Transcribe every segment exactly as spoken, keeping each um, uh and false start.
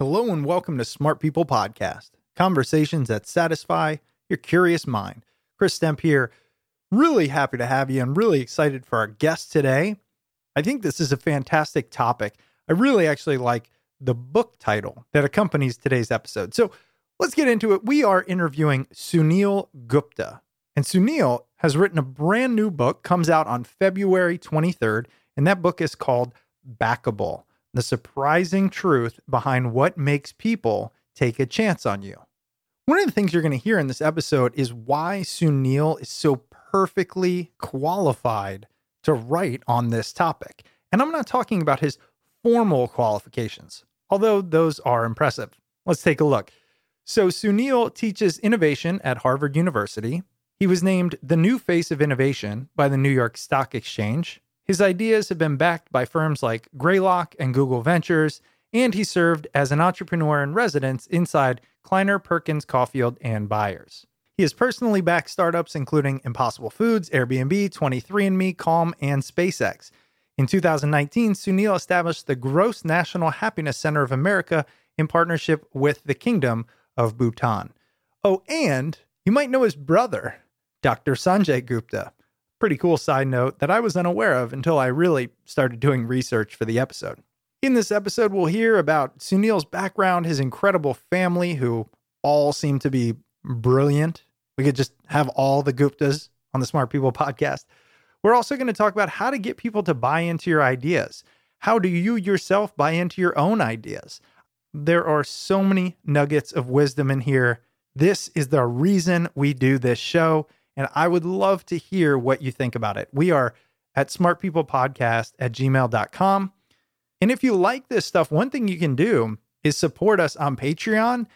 Hello and welcome to Smart People Podcast, conversations that satisfy your curious mind. Chris Stemp here, really happy to have you and really excited for our guest today. I think this is a fantastic topic. I really actually like the book title that accompanies today's episode. So let's get into it. We are interviewing Sunil Gupta, and Sunil has written a brand new book, comes out on February twenty-third, and that book is called Backable: The Surprising Truth Behind What Makes People Take a Chance on You. One of the things you're going to hear in this episode is why Sunil is so perfectly qualified to write on this topic. And I'm not talking about his formal qualifications, although those are impressive. Let's take a look. So Sunil teaches innovation at Harvard University. He was named the new face of innovation by the New York Stock Exchange. His ideas have been backed by firms like Greylock and Google Ventures, and he served as an entrepreneur in residence inside Kleiner Perkins Caulfield and Byers. He has personally backed startups including Impossible Foods, Airbnb, twenty-three and me, Calm, and SpaceX. In two thousand nineteen, Sunil established the Gross National Happiness Center of America in partnership with the Kingdom of Bhutan. Oh, and you might know his brother, Doctor Sanjay Gupta. Pretty cool side note that I was unaware of until I really started doing research for the episode. In this episode, we'll hear about Sunil's background, his incredible family, who all seem to be brilliant. We could just have all the Guptas on the Smart People Podcast. We're also going to talk about how to get people to buy into your ideas. How do you yourself buy into your own ideas? There are so many nuggets of wisdom in here. This is the reason we do this show, and I would love to hear what you think about it. We are at smart people podcast at gmail dot com. And if you like this stuff, one thing you can do is support us on Patreon.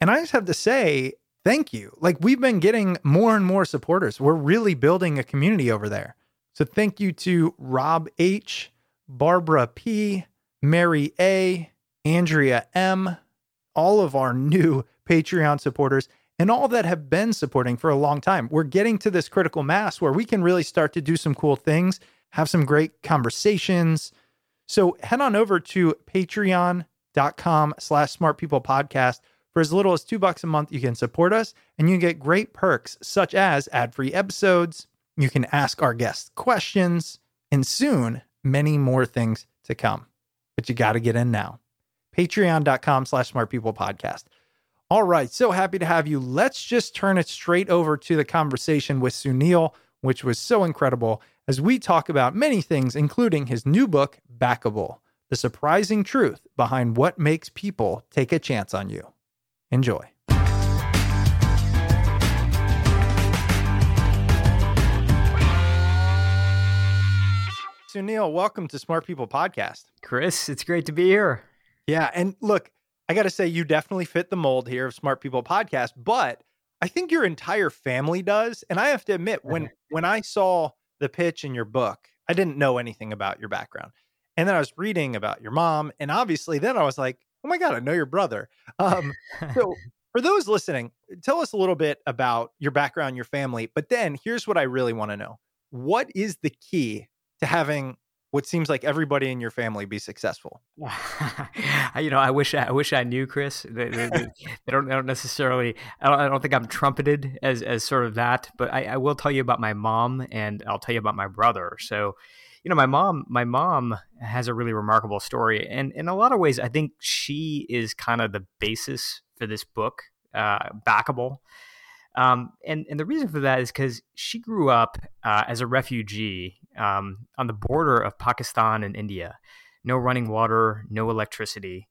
And I just have to say thank you. Like, we've been getting more and more supporters. We're really building a community over there. So thank you to Rob H., Barbara P., Mary A., Andrea M., all of our new Patreon supporters, and all that have been supporting for a long time. We're getting to this critical mass where we can really start to do some cool things, have some great conversations. So head on over to patreon dot com slash smart people podcast. For as little as two bucks a month, you can support us, and you get great perks such as ad-free episodes. You can ask our guests questions, and soon, many more things to come. But you got to get in now. patreon dot com slash smart people podcast. All right, so happy to have you. Let's just turn it straight over to the conversation with Sunil, which was so incredible, as we talk about many things, including his new book, Backable: the surprising truth behind what makes people take a chance on you. Enjoy. Sunil, welcome to Smart People Podcast. Chris, it's great to be here. Yeah. And look, I got to say, you definitely fit the mold here of Smart People Podcast, but I think your entire family does. And I have to admit, when, when I saw the pitch in your book, I didn't know anything about your background. And then I was reading about your mom. And obviously then I was like, oh my God, I know your brother. Um, so for those listening, tell us a little bit about your background, your family, but then here's what I really want to know. What is the key to having what seems like everybody in your family be successful? You know, I wish I wish I knew, Chris. They, they, they, they, don't, they don't necessarily. I don't, I don't think I'm trumpeted as as sort of that. But I, I will tell you about my mom, and I'll tell you about my brother. So, you know, my mom, my mom has a really remarkable story, and in a lot of ways, I think she is kind of the basis for this book, uh, Backable. Um, and, and the reason for that is because she grew up uh, as a refugee um, on the border of Pakistan and India. No running water, no electricity,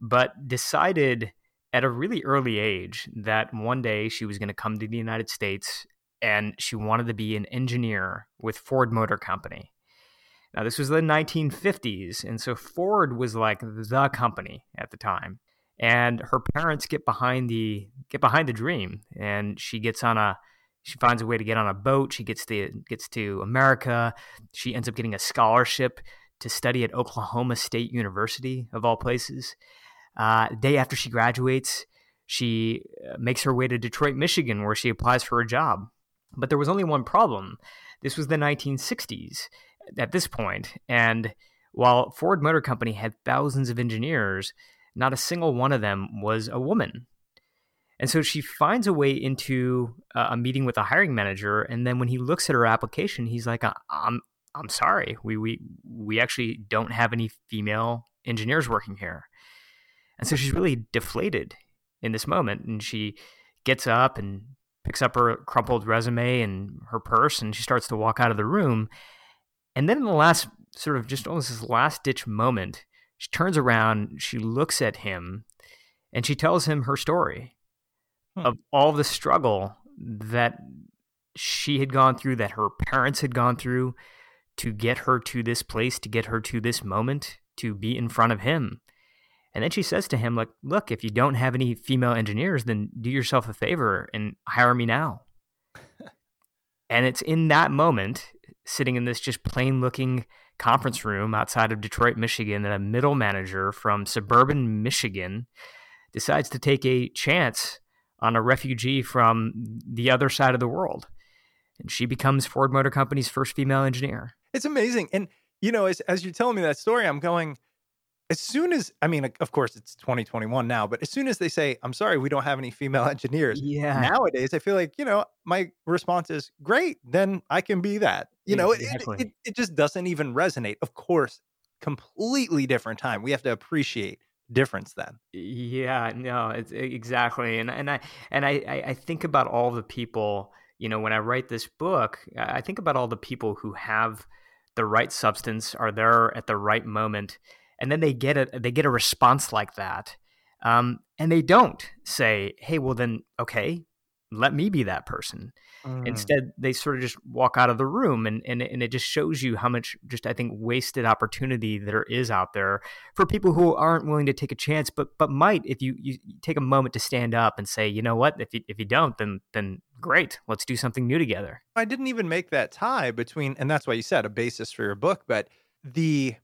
but decided at a really early age that one day she was going to come to the United States and she wanted to be an engineer with Ford Motor Company. Now, this was the nineteen fifties, and so Ford was like the company at the time. And her parents get behind the get behind the dream, and she gets on a she finds a way to get on a boat. She gets to gets to America. She ends up getting a scholarship to study at Oklahoma State University, of all places. Uh, the day after she graduates, she makes her way to Detroit, Michigan, where she applies for a job. But there was only one problem. This was the nineteen sixties at this point, and while Ford Motor Company had thousands of engineers, not a single one of them was a woman. And so she finds a way into uh, a meeting with a hiring manager. And then when he looks at her application, he's like, I'm I'm sorry. We we we actually don't have any female engineers working here. And so she's really deflated in this moment. And she gets up and picks up her crumpled resume and her purse, and she starts to walk out of the room. And then in the last sort of just almost this last ditch moment, she turns around, she looks at him, and she tells him her story hmm. of all the struggle that she had gone through, that her parents had gone through to get her to this place, to get her to this moment, to be in front of him. And then she says to him, like, look, if you don't have any female engineers, then do yourself a favor and hire me now. And it's in that moment, sitting in this just plain-looking conference room outside of Detroit, Michigan, and a middle manager from suburban Michigan decides to take a chance on a refugee from the other side of the world. And she becomes Ford Motor Company's first female engineer. It's amazing. And, you know, as, as you're telling me that story, I'm going, as soon as, I mean, of course, it's twenty twenty-one now, but as soon as they say, I'm sorry, we don't have any female engineers. Yeah. Nowadays, I feel like, you know, my response is great. Then I can be that. You know, exactly. it, it it just doesn't even resonate. Of course, completely different time. We have to appreciate difference then. Yeah, no, it's exactly. And and I and I, I think about all the people, you know, when I write this book, I think about all the people who have the right substance, are there at the right moment, and then they get a they get a response like that, um, and they don't say, "Hey, well then, okay, let me be that person." Mm. Instead, they sort of just walk out of the room, and, and and it just shows you how much just, I think, wasted opportunity there is out there for people who aren't willing to take a chance, but but might, if you, you take a moment to stand up and say, you know what, if you, if you don't, then then great, let's do something new together. I didn't even make that tie between, and that's why you said a basis for your book, but the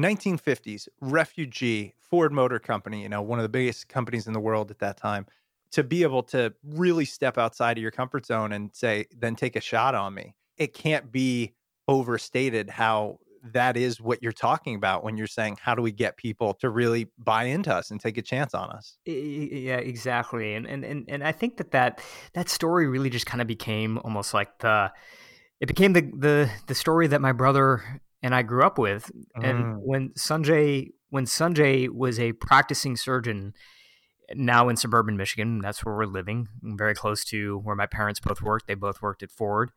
nineteen fifties refugee Ford Motor Company, you know, one of the biggest companies in the world at that time, to be able to really step outside of your comfort zone and say, then take a shot on me. It can't be overstated how that is what you're talking about when you're saying, how do we get people to really buy into us and take a chance on us? Yeah, exactly. And and and, and I think that, that that story really just kind of became almost like the, it became the the the story that my brother and I grew up with. Mm. And when Sanjay, when Sanjay was a practicing surgeon, now in suburban Michigan, that's where we're living, I'm very close to where my parents both worked. They both worked at Ford.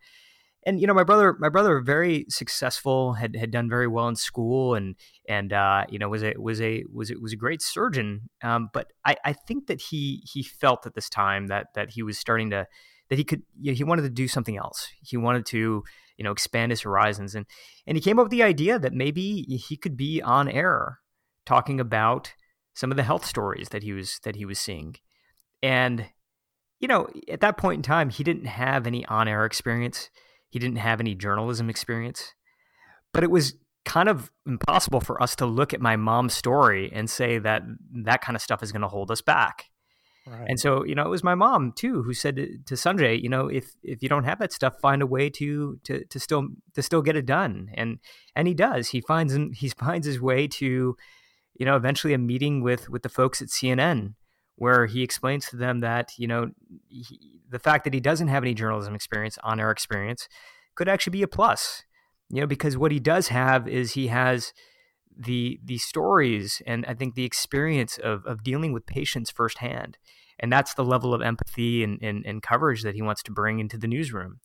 And, you know, my brother, my brother, very successful, had, had done very well in school and, and, uh, you know, was a, was a, was a, was a great surgeon. Um, but I, I think that he, he felt at this time that, that he was starting to, that he could, you know, he wanted to do something else. He wanted to, you know, expand his horizons. And, and he came up with the idea that maybe he could be on air talking about some of the health stories that he was, that he was seeing. And, you know, at that point in time, he didn't have any on-air experience. He didn't have any journalism experience, but it was kind of impossible for us to look at my mom's story and say that that kind of stuff is going to hold us back. Right. And so, you know, it was my mom too, who said to, to Sanjay, you know, if, if you don't have that stuff, find a way to, to, to still, to still get it done. And, and he does, he finds, he finds his way to, you know, eventually a meeting with, with the folks at C N N, where he explains to them that, you know, he, the fact that he doesn't have any journalism experience, on-air experience, could actually be a plus, you know, because what he does have is he has the the stories and I think the experience of of dealing with patients firsthand. And that's the level of empathy and, and, and coverage that he wants to bring into the newsroom.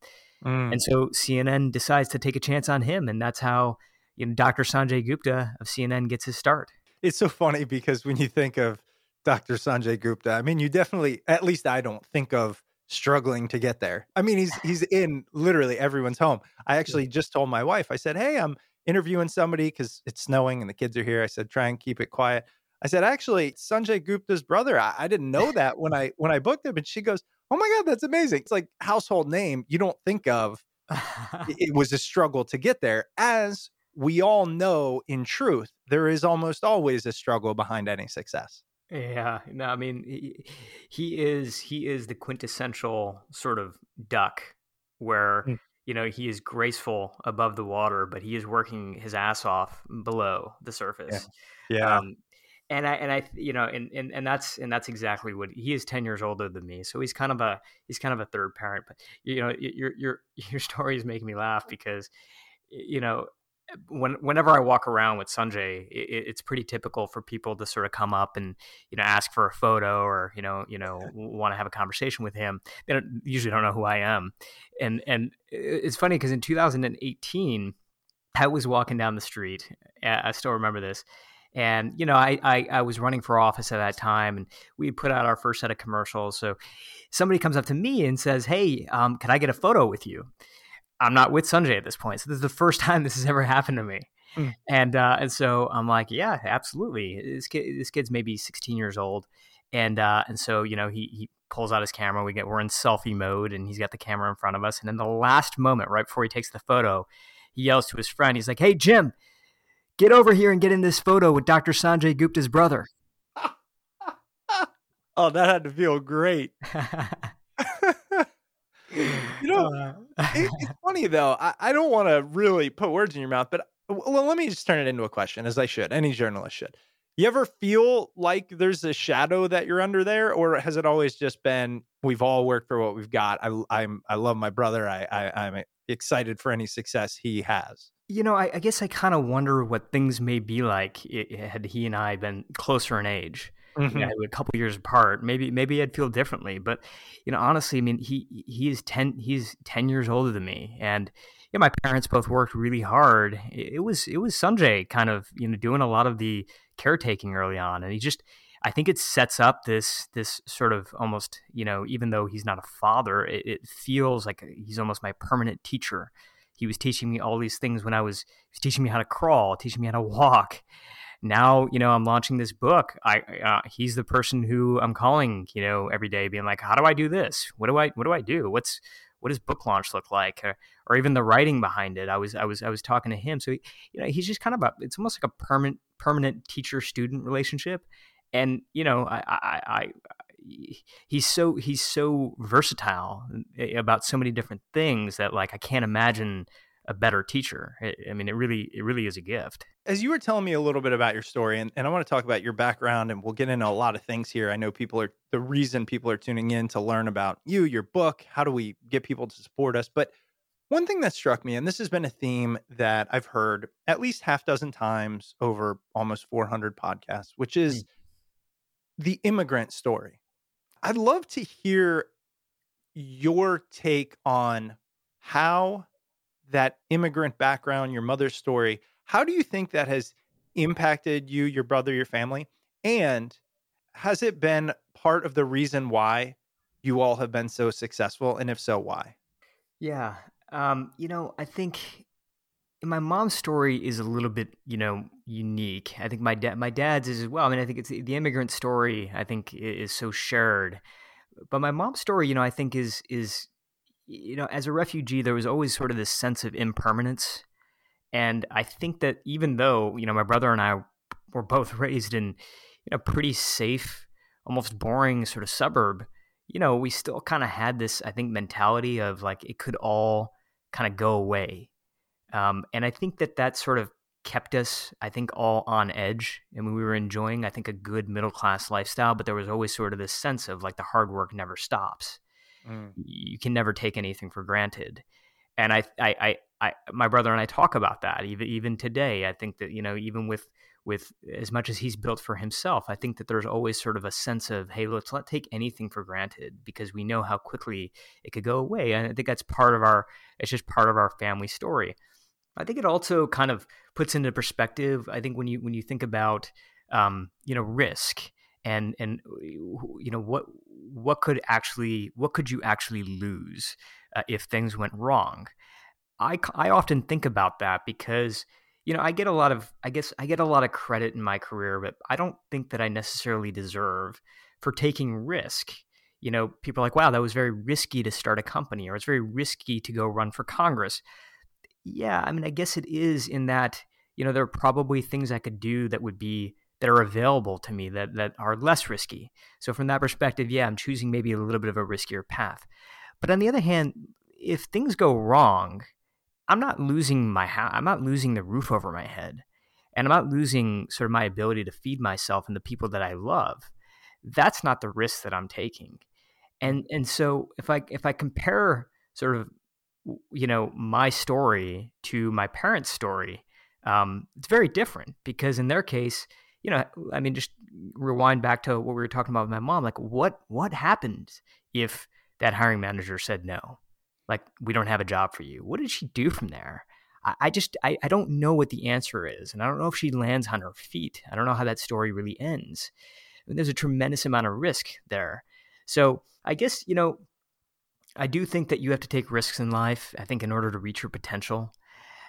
Mm. And so C N N decides to take a chance on him. And that's how, you know, Doctor Sanjay Gupta of C N N gets his start. It's so funny because when you think of Doctor Sanjay Gupta, I mean, you definitely, at least I don't think of struggling to get there. I mean, he's he's in literally everyone's home. I actually just told my wife, I said, hey, I'm interviewing somebody because it's snowing and the kids are here. I said, try and keep it quiet. I said, actually, Sanjay Gupta's brother, I, I didn't know that when I when I booked him. And she goes, oh my God, that's amazing. It's like household name you don't think of. It was a struggle to get there. As we all know, in truth, there is almost always a struggle behind any success. Yeah, no, I mean, he, he is he is the quintessential sort of duck where, mm. you know, he is graceful above the water, but he is working his ass off below the surface. Yeah. yeah. Um, and I, and I, you know, and, and, and that's, and that's exactly what he is. ten years older than me. So he's kind of a, he's kind of a third parent, but you know, your, your, your story is making me laugh because, you know, When, whenever I walk around with Sanjay, it, it's pretty typical for people to sort of come up and, you know, ask for a photo or, you know, you know, want to have a conversation with him. They don't, usually don't know who I am. And, and it's funny because in two thousand eighteen, I was walking down the street. I still remember this. And, you know, I, I, I was running for office at that time and we put out our first set of commercials. So somebody comes up to me and says, hey, um, can I get a photo with you? I'm not with Sanjay at this point. So this is the first time this has ever happened to me. Mm. And, uh, and so I'm like, yeah, absolutely. This kid, this kid's maybe sixteen years old. And, uh, and so, you know, he, he pulls out his camera, we get, we're in selfie mode and he's got the camera in front of us. And in the last moment, right before he takes the photo, he yells to his friend, he's like, hey, Jim, get over here and get in this photo with Doctor Sanjay Gupta's brother. Oh, that had to feel great. You know, it, it's funny though. I, I don't want to really put words in your mouth, but well, let me just turn it into a question, as I should. Any journalist should. You ever feel like there's a shadow that you're under there, or has it always just been we've all worked for what we've got? I, I'm I love my brother. I, I I'm excited for any success he has. You know, I, I guess I kind of wonder what things may be like it, had he and I been closer in age. Mm-hmm. You know, a couple years apart, maybe maybe I'd feel differently. But you know, honestly, I mean, he he is ten he's ten years older than me, and you know, my parents both worked really hard. It, it was it was Sanjay kind of you know doing a lot of the caretaking early on, and he just I think it sets up this this sort of almost you know even though he's not a father, it, it feels like he's almost my permanent teacher. He was teaching me all these things when I was he was teaching me how to crawl, teaching me how to walk. Now, you know, I'm launching this book. I, uh, he's the person who I'm calling, you know, every day being like, how do I do this? What do I, what do I do? What's, what does book launch look like? Or, or even the writing behind it. I was, I was, I was talking to him. So, he, you know, he's just kind of a, it's almost like a permanent, permanent teacher student relationship. And, you know, I, I, I, he's so, he's so versatile about so many different things that like, I can't imagine a better teacher. I mean, it really, it really is a gift. As you were telling me a little bit about your story, and, and I want to talk about your background, and we'll get into a lot of things here. I know people are, the reason people are tuning in to learn about you, your book, how do we get people to support us? But one thing that struck me, and this has been a theme that I've heard at least half dozen times over almost four hundred podcasts, which is the immigrant story. I'd love to hear your take on how that immigrant background, your mother's story, how do you think that has impacted you, your brother, your family? And has it been part of the reason why you all have been so successful? And if so, why? Yeah. Um, you know, I think my mom's story is a little bit, you know, unique. I think my dad, my dad's is as well. I mean, I think it's the immigrant story, I think, is so shared, but my mom's story, you know, I think is, is, you know, as a refugee, there was always sort of this sense of impermanence. And I think that even though, you know, my brother and I were both raised in, you know, pretty safe, almost boring sort of suburb, you know, we still kind of had this, I think, mentality of like, it could all kind of go away. Um, and I think that that sort of kept us, I think, all on edge. And we were enjoying, I think, a good middle-class lifestyle, but there was always sort of this sense of like the hard work never stops. Mm. You can never take anything for granted. And I, I, I, I, my brother and I talk about that even, even today. I think that, you know, even with, with as much as he's built for himself, I think that there's always sort of a sense of, hey, let's not take anything for granted because we know how quickly it could go away. And I think that's part of our, it's just part of our family story. I think it also kind of puts into perspective, I think when you, when you think about, um, you know, risk and, and, you know, what, what could actually, what could you actually lose uh, if things went wrong? I, I often think about that because, you know, I get a lot of, I guess I get a lot of credit in my career, but I don't think that I necessarily deserve for taking risk. You know, people are like, wow, that was very risky to start a company, or it's very risky to go run for Congress. Yeah, I mean, I guess it is in that, you know, there are probably things I could do that would be, that are available to me that that are less risky. So from that perspective, yeah, I'm choosing maybe a little bit of a riskier path. But on the other hand, if things go wrong, I'm not losing my house. I'm not losing the roof over my head, and I'm not losing sort of my ability to feed myself and the people that I love. That's not the risk that I'm taking. And and so if I if I compare sort of, you know, my story to my parents' story, um, it's very different because in their case, you know, I mean, just rewind back to what we were talking about with my mom. Like, what what happens if that hiring manager said no? Like, we don't have a job for you. What did she do from there? I, I just, I, I don't know what the answer is. And I don't know if she lands on her feet. I don't know how that story really ends. I mean, there's a tremendous amount of risk there. So I guess, you know, I do think that you have to take risks in life, I think, in order to reach your potential.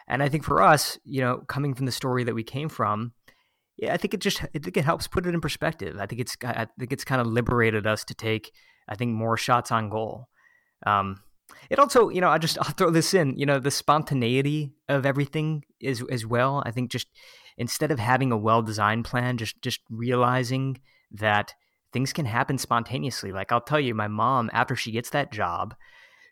And I think for us, you know, coming from the story that we came from, yeah, I think it just, I think it helps put it in perspective. I think it's, I think it's kind of liberated us to take, I think, more shots on goal. Um, It also, you know, I just, I'll throw this in, you know, the spontaneity of everything is as well. I think just instead of having a well-designed plan, just, just realizing that things can happen spontaneously. Like I'll tell you, my mom, after she gets that job,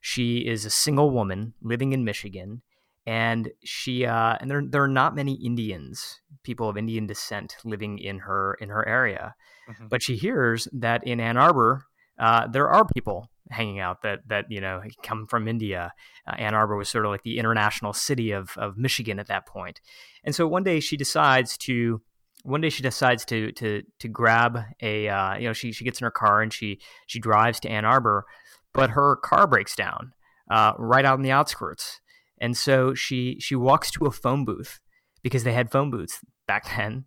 she is a single woman living in Michigan, and she, uh, and there, there are not many Indians, people of Indian descent living in her, in her area, mm-hmm. but she hears that in Ann Arbor, uh, there are people hanging out that, that, you know, come from India. Uh, Ann Arbor was sort of like the international city of, of Michigan at that point. And so one day she decides to, one day she decides to, to, to grab a, uh, you know, she, she gets in her car and she, she drives to Ann Arbor, but her car breaks down, uh, right out in the outskirts. And so she, she walks to a phone booth because they had phone booths back then.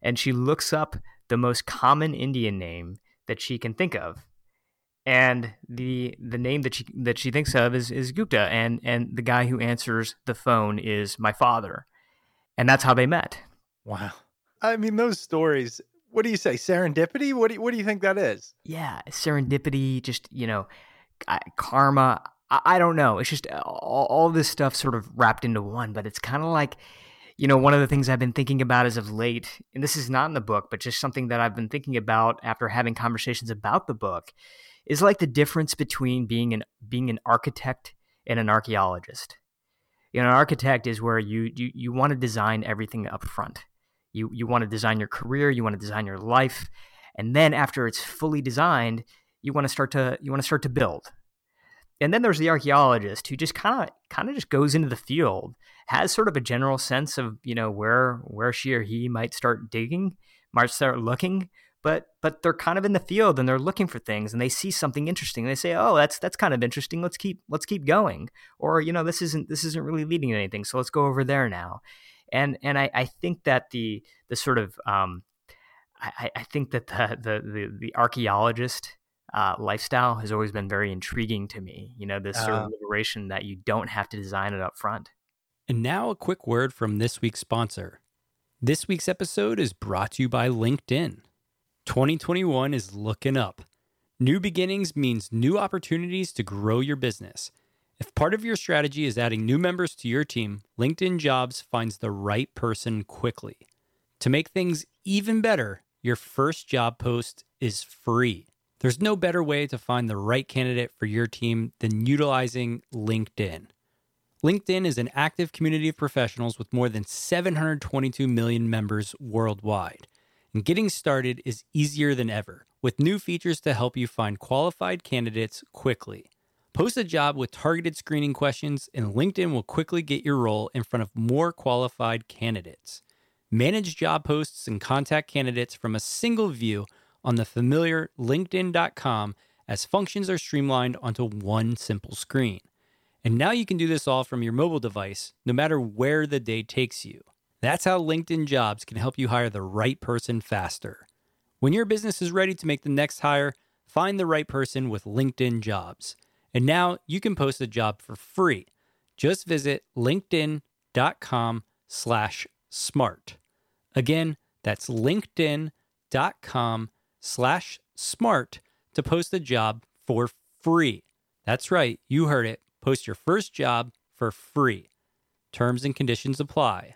And she looks up the most common Indian name that she can think of. And the the name that she that she thinks of is, is Gupta, and and the guy who answers the phone is my father, and that's how they met. Wow, I mean those stories. What do you say, serendipity? What do you, what do you think that is? Yeah, serendipity. Just you know, karma. I, I don't know. It's just all, all this stuff sort of wrapped into one. But it's kind of like, you know, one of the things I've been thinking about as of late, and this is not in the book, but just something that I've been thinking about after having conversations about the book, is like the difference between being an being an architect and an archaeologist. You know, an architect is where you you you want to design everything up front. You you want to design your career, you want to design your life, and then after it's fully designed, you want to start to you want to start to build. And then there's the archaeologist who just kind of kind of just goes into the field, has sort of a general sense of, you know, where where she or he might start digging, might start looking, but but they're kind of in the field and they're looking for things and they see something interesting and they say, oh, that's that's kind of interesting. Let's keep let's keep going. Or, you know, this isn't this isn't really leading to anything. So let's go over there now. And and I, I think that the the sort of um, I, I think that the the the, the archaeologist uh, lifestyle has always been very intriguing to me. You know, this sort uh, of liberation that you don't have to design it up front. And now a quick word from this week's sponsor. This week's episode is brought to you by LinkedIn. twenty twenty-one is looking up. New beginnings means new opportunities to grow your business. If part of your strategy is adding new members to your team, LinkedIn Jobs finds the right person quickly. To make things even better, your first job post is free. There's no better way to find the right candidate for your team than utilizing LinkedIn. LinkedIn is an active community of professionals with more than seven hundred twenty-two million members worldwide. And getting started is easier than ever, with new features to help you find qualified candidates quickly. Post a job with targeted screening questions, and LinkedIn will quickly get your role in front of more qualified candidates. Manage job posts and contact candidates from a single view on the familiar LinkedIn dot com as functions are streamlined onto one simple screen. And now you can do this all from your mobile device, no matter where the day takes you. That's how LinkedIn Jobs can help you hire the right person faster. When your business is ready to make the next hire, find the right person with LinkedIn Jobs. And now you can post a job for free. Just visit linkedin.com slash smart. Again, that's linkedin.com slash smart to post a job for free. That's right. You heard it. Post your first job for free. Terms and conditions apply.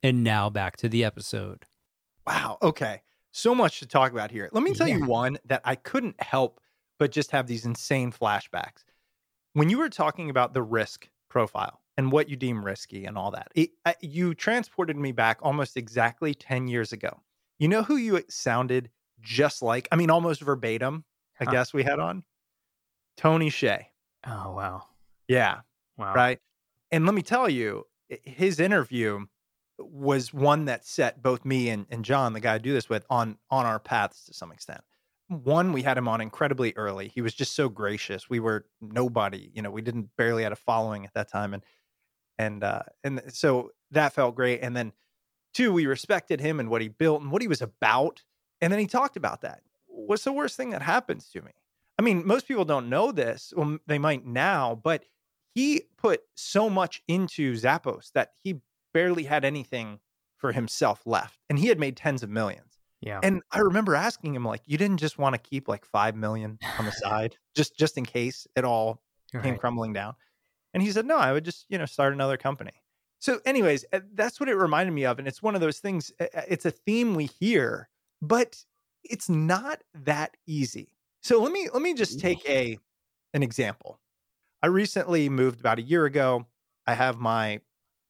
And now back to the episode. Wow. Okay. So much to talk about here. Let me tell yeah. you one that I couldn't help but just have these insane flashbacks. When you were talking about the risk profile and what you deem risky and all that, it, I, you transported me back almost exactly ten years ago. You know who you sounded just like? I mean, almost verbatim, I huh. guess we had on? Tony Hsieh. Oh, wow. Yeah. Wow. Right. And let me tell you, his interview was one that set both me and, and John, the guy I do this with, on, on our paths to some extent. One, we had him on incredibly early. He was just so gracious. We were nobody, you know, we didn't barely had a following at that time. And, and, uh, and so that felt great. And then two, we respected him and what he built and what he was about. And then he talked about that. What's the worst thing that happens to me? I mean, most people don't know this. Well, they might now, but he put so much into Zappos that he barely had anything for himself left. And he had made tens of millions. Yeah. And I remember asking him, like, you didn't just want to keep like five million on the side, just, just in case it all You're came right. crumbling down. And he said, no, I would just, you know, start another company. So anyways, that's what it reminded me of. And it's one of those things, it's a theme we hear, but it's not that easy. So let me, let me just take a, an example. I recently moved about a year ago. I have my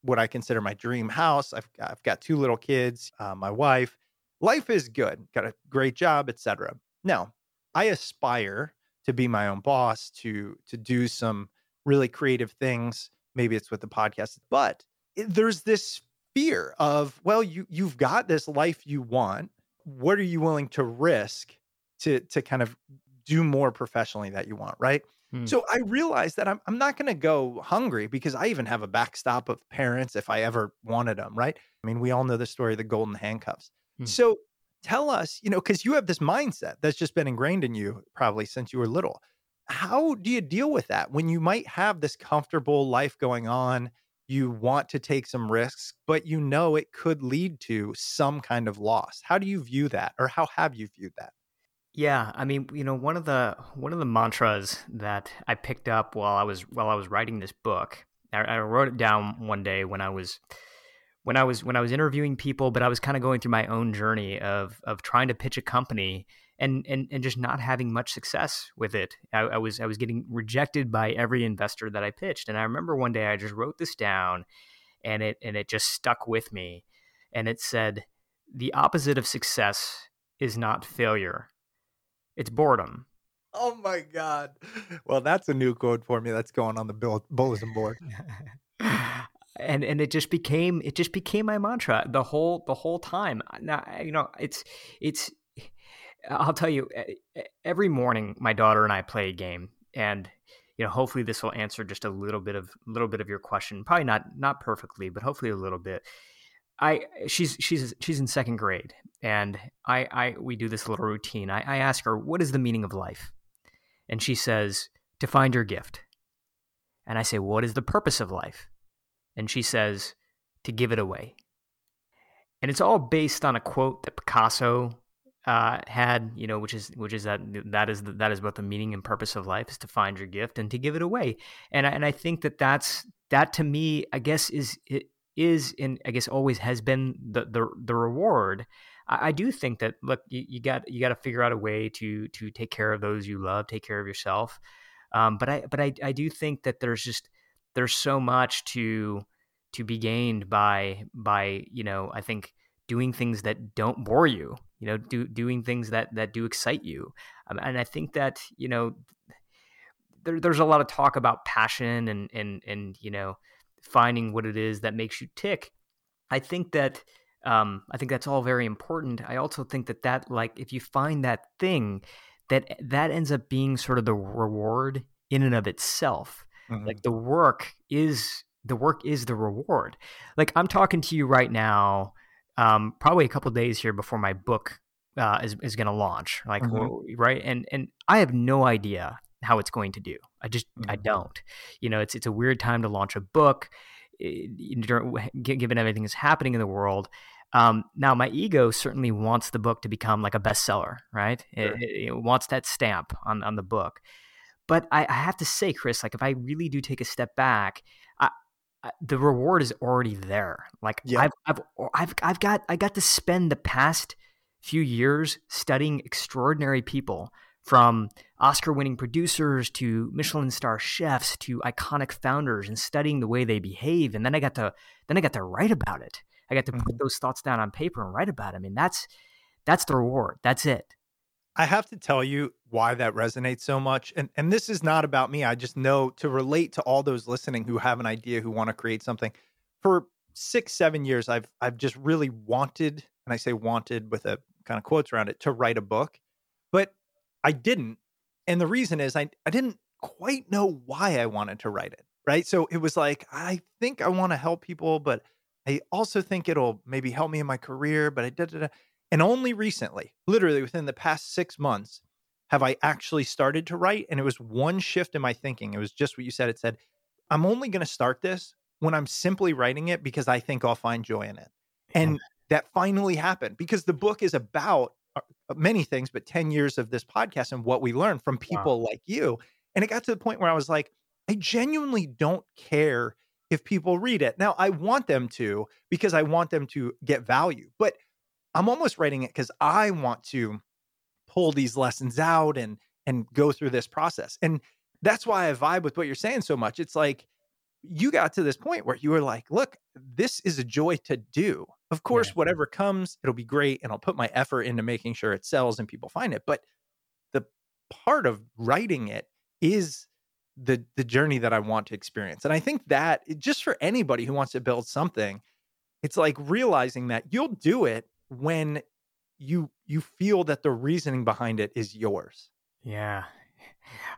what I consider my dream house. I've, I've got two little kids, uh, my wife. Life is good. Got a great job, et cetera. Now, I aspire to be my own boss, to, to do some really creative things. Maybe it's with the podcast, but there's this fear of, well, you, you've got this life you want. What are you willing to risk to, to kind of do more professionally that you want, right? So I realized that I'm I'm not going to go hungry because I even have a backstop of parents if I ever wanted them, right? I mean, we all know the story of the golden handcuffs. Mm. So tell us, you know, because you have this mindset that's just been ingrained in you probably since you were little. How do you deal with that when you might have this comfortable life going on? You want to take some risks, but you know it could lead to some kind of loss. How do you view that, or how have you viewed that? Yeah, I mean, you know, one of the one of the mantras that I picked up while I was while I was writing this book, I, I wrote it down one day when I was when I was when I was interviewing people, but I was kind of going through my own journey of of trying to pitch a company and and and just not having much success with it. I, I was I was getting rejected by every investor that I pitched, and I remember one day I just wrote this down, and it and it just stuck with me, and it said, "The opposite of success is not failure. It's boredom." Oh my God. Well, that's a new quote for me. That's going on the bulletin board. and and it just became it just became my mantra the whole the whole time. Now, you know, it's it's I'll tell you, every morning my daughter and I play a game, and you know, hopefully this will answer just a little bit of little bit of your question. Probably not not perfectly, but hopefully a little bit. I she's she's she's in second grade, and I I we do this little routine. I, I ask her, "What is the meaning of life?" And she says, "To find your gift." And I say, "What is the purpose of life?" And she says, "To give it away." And it's all based on a quote that Picasso uh, had, you know, which is which is that that is the, that is what the meaning and purpose of life is, to find your gift and to give it away. And I, and I think that that's that to me, I guess, is it is and I guess always has been the the, the reward. I, I do think that, look, you, you got you got to figure out a way to to take care of those you love, take care of yourself. Um, but I but I I do think that there's just there's so much to. to be gained by, by, you know, I think doing things that don't bore you, you know, do, doing things that, that do excite you. Um, and I think that, you know, there, there's a lot of talk about passion and, and, and, you know, finding what it is that makes you tick. I think that, um, I think that's all very important. I also think that that, like, if you find that thing, that, that ends up being sort of the reward in and of itself. Mm-hmm. Like the work is, The work is the reward. Like I'm talking to you right now, um, probably a couple of days here before my book uh, is is going to launch. Like, mm-hmm. right? And and I have no idea how it's going to do. I just mm-hmm. I don't. You know, it's it's a weird time to launch a book, it, given everything that's happening in the world. Um, now, my ego certainly wants the book to become like a bestseller, right? Sure. It, it, it wants that stamp on on the book. But I, I have to say, Chris, like if I really do take a step back, I, the reward is already there. Like yeah. I've, I've, I've, I've got, I got to spend the past few years studying extraordinary people, from Oscar-winning producers to Michelin star chefs to iconic founders, and studying the way they behave. And then I got to, then I got to write about it. I got to mm-hmm. put those thoughts down on paper and write about it. I mean, that's, that's the reward. That's it. I have to tell you why that resonates so much. And and this is not about me. I just know to relate to all those listening who have an idea, who want to create something. For six, seven years, I've I've just really wanted, and I say wanted with a kind of quotes around it, to write a book. But I didn't. And the reason is I, I didn't quite know why I wanted to write it, right? So it was like, I think I want to help people, but I also think it'll maybe help me in my career, but I da da da. And only recently, literally within the past six months, have I actually started to write. And it was one shift in my thinking. It was just what you said. It said, I'm only going to start this when I'm simply writing it because I think I'll find joy in it. Yeah. And that finally happened, because the book is about many things, but ten years of this podcast and what we learned from people wow. like you. And it got to the point where I was like, I genuinely don't care if people read it. Now, I want them to, because I want them to get value. But I'm almost writing it because I want to pull these lessons out and and go through this process. And that's why I vibe with what you're saying so much. It's like you got to this point where you were like, look, this is a joy to do. Of course, yeah. whatever comes, it'll be great. And I'll put my effort into making sure it sells and people find it. But the part of writing it is the the journey that I want to experience. And I think that just for anybody who wants to build something, it's like realizing that you'll do it when you you feel that the reasoning behind it is yours. Yeah,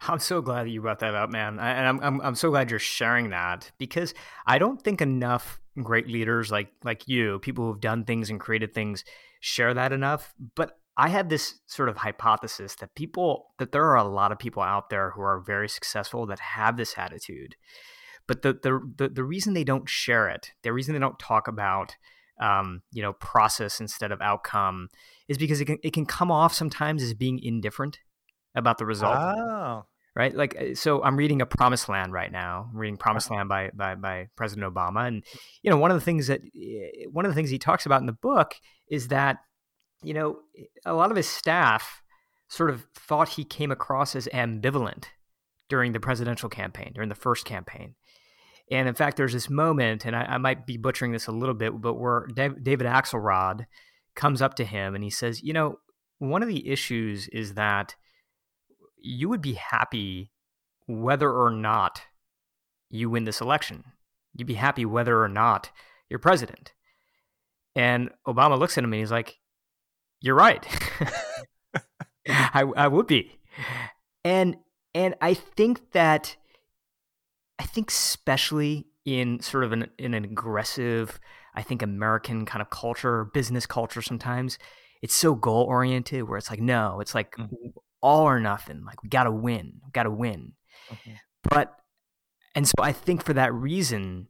I'm so glad that you brought that up, man. I, and I'm, I'm I'm so glad you're sharing that, because I don't think enough great leaders like like you, people who've done things and created things, share that enough. But I have this sort of hypothesis that people that there are a lot of people out there who are very successful that have this attitude, but the the the, the reason they don't share it, the reason they don't talk about Um, you know, process instead of outcome, is because it can it can come off sometimes as being indifferent about the result. Oh, right. Like, so I'm reading a Promised Land right now. I'm reading Promised Land by by by President Obama, and you know, one of the things that one of the things he talks about in the book is that, you know, a lot of his staff sort of thought he came across as ambivalent during the presidential campaign, during the first campaign. And in fact, there's this moment, and I, I might be butchering this a little bit, but where Dav- David Axelrod comes up to him and he says, you know, one of the issues is that you would be happy whether or not you win this election. You'd be happy whether or not you're president. And Obama looks at him and he's like, you're right. I, I would be. And and I think that, I think especially in sort of an, in an aggressive, I think American kind of culture, business culture sometimes, it's so goal-oriented where it's like, no, it's like mm-hmm. all or nothing. Like, we got to win, we got to win. Mm-hmm. But, and so I think for that reason,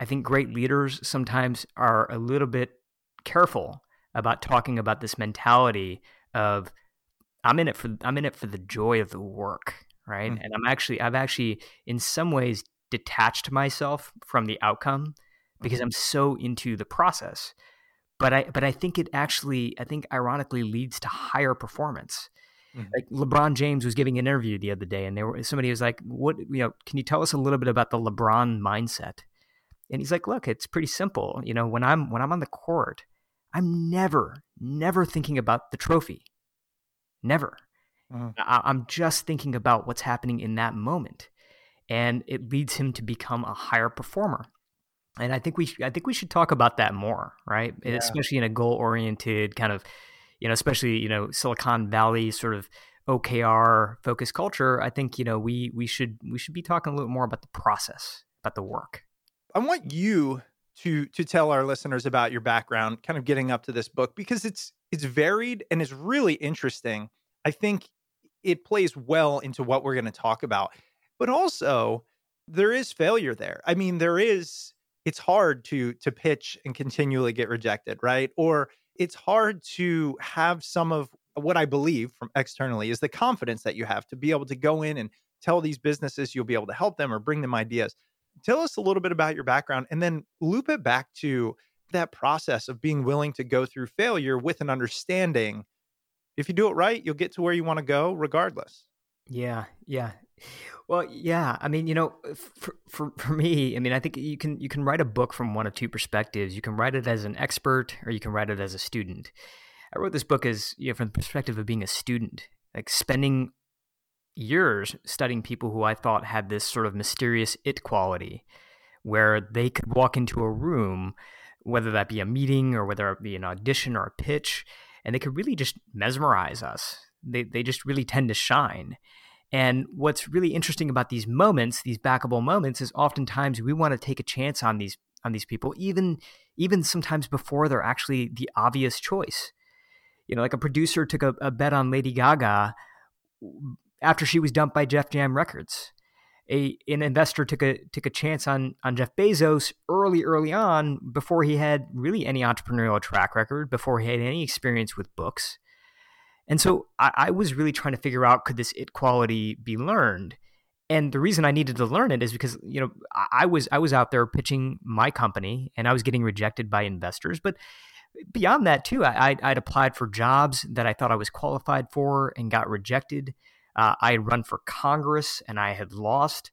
I think great leaders sometimes are a little bit careful about talking about this mentality of, I'm in it for I'm in it for the joy of the work, right? Mm-hmm. And I'm actually I've actually in some ways detached myself from the outcome because mm-hmm. I'm so into the process. But I but I think it actually I think ironically leads to higher performance. Mm-hmm. Like LeBron James was giving an interview the other day, and there were somebody was like, "What you know? Can you tell us a little bit about the LeBron mindset?" And he's like, "Look, it's pretty simple. You know, when I'm when I'm on the court, I'm never never thinking about the trophy." Never. Mm. I, I'm just thinking about what's happening in that moment, and it leads him to become a higher performer. And I think we, sh- I think we should talk about that more, right? Yeah. Especially in a goal-oriented kind of, you know, especially you know, Silicon Valley sort of O K R-focused culture. I think you know we we should we should be talking a little more about the process, about the work. I want you to to tell our listeners about your background, kind of getting up to this book, because it's. It's varied and it's really interesting. I think it plays well into what we're going to talk about. But also, there is failure there. I mean, there is, it's hard to to pitch and continually get rejected, right? Or it's hard to have some of what I believe from externally is the confidence that you have to be able to go in and tell these businesses you'll be able to help them or bring them ideas. Tell us a little bit about your background and then loop it back to that process of being willing to go through failure with an understanding. If you do it right, you'll get to where you want to go regardless. Yeah. Yeah. Well, yeah. I mean, you know, for, for, for me, I mean, I think you can, you can write a book from one of two perspectives. You can write it as an expert or you can write it as a student. I wrote this book as, you know, from the perspective of being a student, like spending years studying people who I thought had this sort of mysterious it quality where they could walk into a room, whether that be a meeting or whether it be an audition or a pitch, and they could really just mesmerize us. They they just really tend to shine. And what's really interesting about these moments, these backable moments, is oftentimes we want to take a chance on these on these people, even even sometimes before they're actually the obvious choice. You know, like a producer took a, a bet on Lady Gaga after she was dumped by Def Jam Records. A, an investor took a took a chance on on Jeff Bezos early, early on before he had really any entrepreneurial track record, before he had any experience with books. And so I, I was really trying to figure out, could this it quality be learned? And the reason I needed to learn it is because, you know, I, I was I was out there pitching my company and I was getting rejected by investors. But beyond that, too, I, I'd, I'd applied for jobs that I thought I was qualified for and got rejected. Uh, I had run for Congress and I had lost.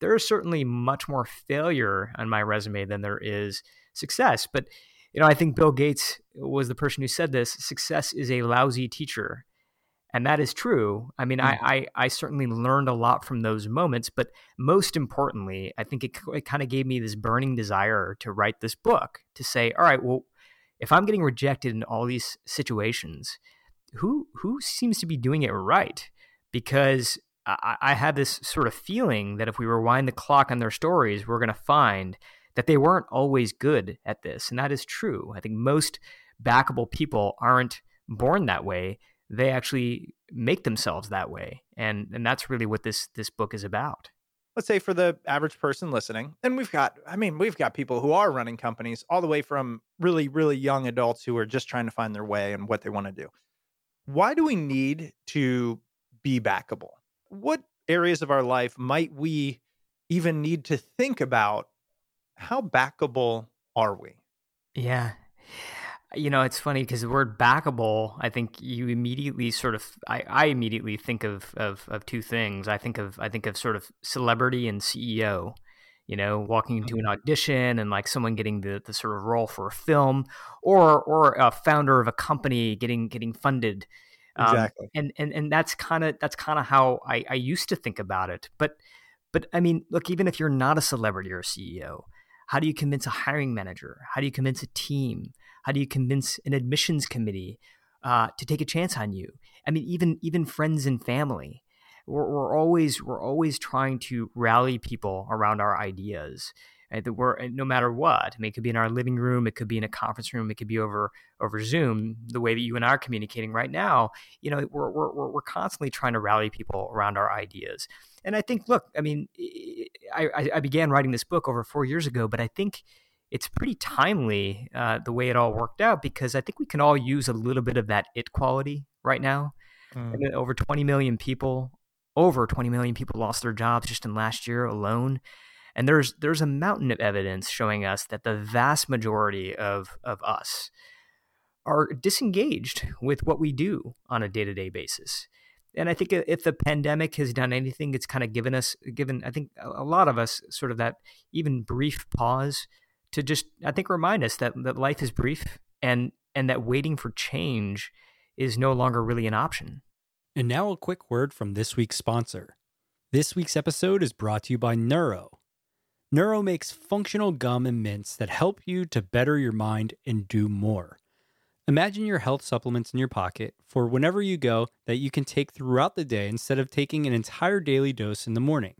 There is certainly much more failure on my resume than there is success. But, you know, I think Bill Gates was the person who said this, success is a lousy teacher. And that is true. I mean, mm-hmm. I, I, I certainly learned a lot from those moments, but most importantly, I think it, it kind of gave me this burning desire to write this book, to say, all right, well, if I'm getting rejected in all these situations, who who seems to be doing it right? Because I, I had this sort of feeling that if we rewind the clock on their stories, we're going to find that they weren't always good at this. And that is true. I think most backable people aren't born that way. They actually make themselves that way. And and that's really what this this book is about. Let's say for the average person listening, and we've got, I mean, we've got people who are running companies all the way from really, really young adults who are just trying to find their way and what they want to do. Why do we need to be backable? What areas of our life might we even need to think about? How backable are we? Yeah. You know, it's funny because the word backable, I think you immediately sort of, I, I immediately think of, of, of two things. I think of, I think of sort of celebrity and C E O, you know, walking into an audition and like someone getting the, the sort of role for a film or, or a founder of a company getting, getting funded. Exactly. Um, and, and, and that's kind of, that's kind of how I, I used to think about it. But, but I mean, look, even if you're not a celebrity or a C E O, how do you convince a hiring manager? How do you convince a team? How do you convince an admissions committee? uh, to take a chance on you. I mean, even even friends and family. We're, we're always we're always trying to rally people around our ideas. Right? That we're no matter what. I mean, it could be in our living room, it could be in a conference room, it could be over over Zoom. The way that you and I are communicating right now, you know, we're we're we're constantly trying to rally people around our ideas. And I think, look, I mean, I I began writing this book over four years ago, but I think it's pretty timely uh, the way it all worked out, because I think we can all use a little bit of that it quality right now. Mm. I mean, over twenty million people. Over twenty million people lost their jobs just in last year alone. And there's there's a mountain of evidence showing us that the vast majority of, of us are disengaged with what we do on a day-to-day basis. And I think if the pandemic has done anything, it's kind of given us, given I think a lot of us sort of that even brief pause to just, I think, remind us that, that life is brief and and that waiting for change is no longer really an option. And now a quick word from this week's sponsor. This week's episode is brought to you by Neuro. Neuro makes functional gum and mints that help you to better your mind and do more. Imagine your health supplements in your pocket for whenever you go that you can take throughout the day instead of taking an entire daily dose in the morning.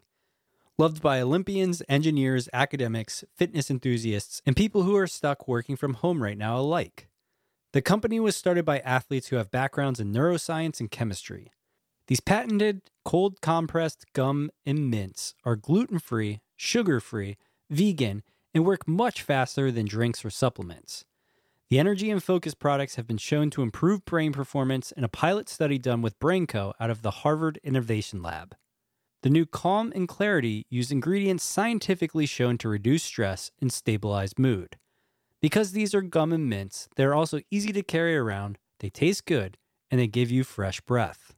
Loved by Olympians, engineers, academics, fitness enthusiasts, and people who are stuck working from home right now alike. The company was started by athletes who have backgrounds in neuroscience and chemistry. These patented, cold-compressed gum and mints are gluten-free, sugar-free, vegan, and work much faster than drinks or supplements. The energy and focus products have been shown to improve brain performance in a pilot study done with BrainCo out of the Harvard Innovation Lab. The new Calm and Clarity use ingredients scientifically shown to reduce stress and stabilize mood. Because these are gum and mints, they're also easy to carry around, they taste good, and they give you fresh breath.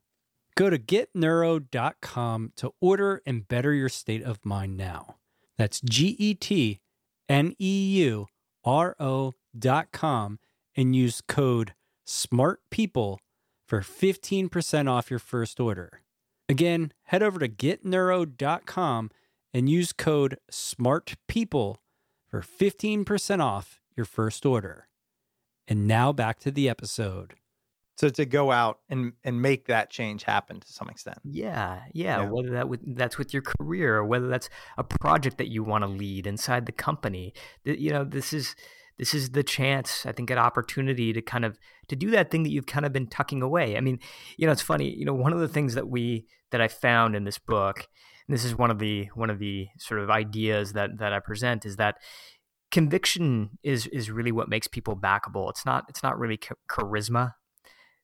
Go to get neuro dot com to order and better your state of mind now. That's G E T N E U R O dot com and use code SMARTPEOPLE for fifteen percent off your first order. Again, head over to get neuro dot com and use code SMARTPEOPLE for fifteen percent off your first order. And now back to the episode. So to go out and, and make that change happen to some extent. Yeah, yeah. yeah. Whether that with, that's with your career, or whether that's a project that you want to lead inside the company. You know, this is this is the chance, I think, an opportunity to kind of to do that thing that you've kind of been tucking away. I mean, you know, it's funny. You know, one of the things that we that I found in this book, and this is one of the one of the sort of ideas that that I present, is that conviction is is really what makes people backable. It's not it's not really charisma.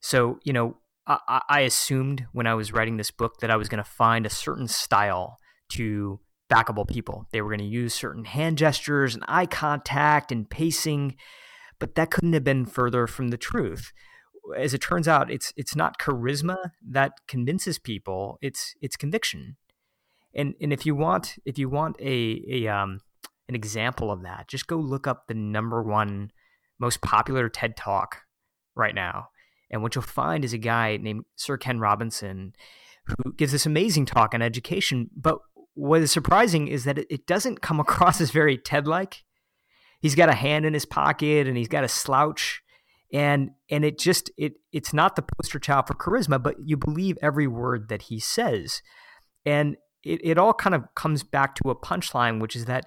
So, you know, I, I assumed when I was writing this book that I was going to find a certain style to backable people. They were going to use certain hand gestures and eye contact and pacing, but that couldn't have been further from the truth. As it turns out, it's it's not charisma that convinces people. It's it's conviction. And and if you want if you want a a um an example of that, just go look up the number one most popular TED Talk right now. And what you'll find is a guy named Sir Ken Robinson who gives this amazing talk on education. But what is surprising is that it doesn't come across as very TED-like. He's got a hand in his pocket and he's got a slouch. And and it just it it's not the poster child for charisma, but you believe every word that he says. And it, it all kind of comes back to a punchline, which is that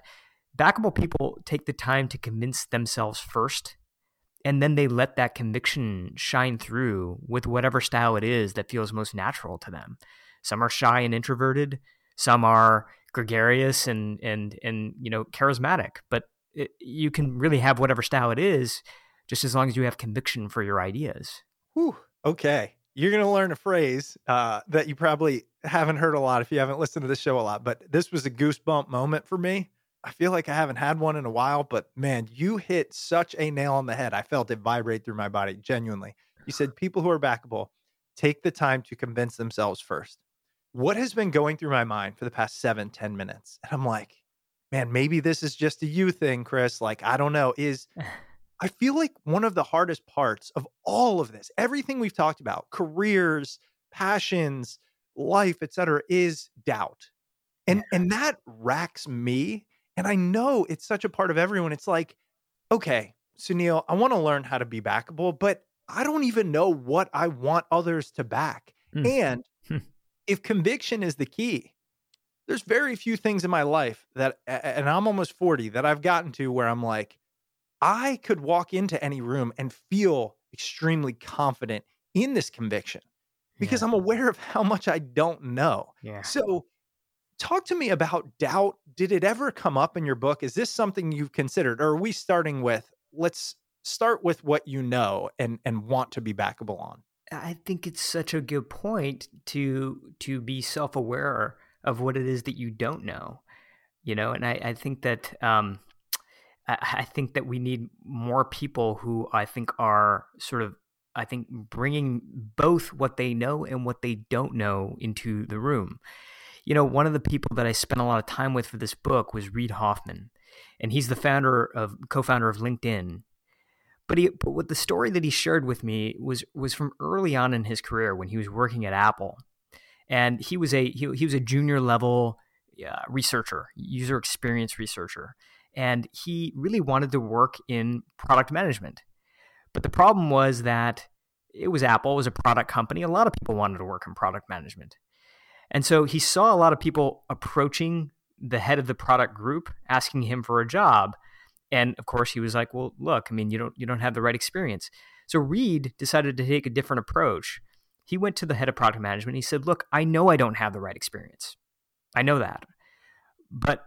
backable people take the time to convince themselves first. And then they let that conviction shine through with whatever style it is that feels most natural to them. Some are shy and introverted. Some are gregarious and, and, and you know, charismatic. But it, you can really have whatever style it is, just as long as you have conviction for your ideas. Whew. Okay. You're going to learn a phrase uh, that you probably haven't heard a lot if you haven't listened to this show a lot. But this was a goosebump moment for me. I feel like I haven't had one in a while, but man, you hit such a nail on the head. I felt it vibrate through my body, genuinely. You said people who are backable take the time to convince themselves first. What has been going through my mind for the past seven, ten minutes? And I'm like, man, maybe this is just a you thing, Chris. Like, I don't know, is I feel like one of the hardest parts of all of this, everything we've talked about, careers, passions, life, et cetera, is doubt. And, and that racks me. And I know it's such a part of everyone. It's like, okay, Sunil, I want to learn how to be backable, but I don't even know what I want others to back. Mm. And mm. if conviction is the key, there's very few things in my life that, and I'm almost forty, that I've gotten to where I'm like, I could walk into any room and feel extremely confident in this conviction because yeah. I'm aware of how much I don't know. Yeah. So talk to me about doubt. Did it ever come up in your book? Is this something you've considered? Or are we starting with, let's start with what you know and, and want to be backable on? I think it's such a good point to to be self-aware of what it is that you don't know, you know? And I, I think that, um, I, I think that we need more people who I think are sort of, I think bringing both what they know and what they don't know into the room. You know, one of the people that I spent a lot of time with for this book was Reid Hoffman, and he's the founder of co-founder of LinkedIn. But he, but what the story that he shared with me was, was from early on in his career when he was working at Apple. And he was a he, he was a junior level uh, researcher, user experience researcher, and he really wanted to work in product management. But the problem was that it was Apple, it was a product company. A lot of people wanted to work in product management, and so he saw a lot of people approaching the head of the product group, asking him for a job. And of course, he was like, "Well, look, I mean, you don't you don't have the right experience." So Reid decided to take a different approach. He went to the head of product management. He said, look, I know I don't have the right experience. I know that. But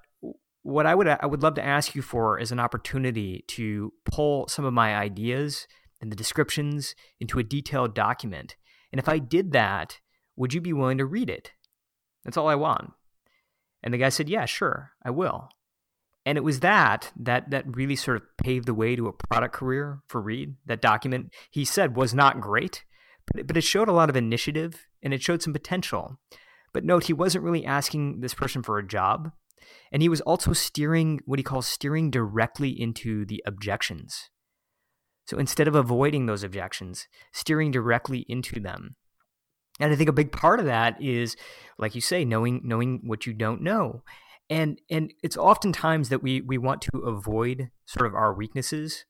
what I would I would love to ask you for is an opportunity to pull some of my ideas and the descriptions into a detailed document. And if I did that, would you be willing to read it? That's all I want. And the guy said, yeah, sure, I will. And it was that that that really sort of paved the way to a product career for Reid. That document, he said, was not great. But it showed a lot of initiative and it showed some potential. But note, he wasn't really asking this person for a job. And he was also steering, what he calls steering directly into the objections. So instead of avoiding those objections, steering directly into them. And I think a big part of that is, like you say, knowing knowing what you don't know. And and it's oftentimes that we we want to avoid sort of our weaknesses.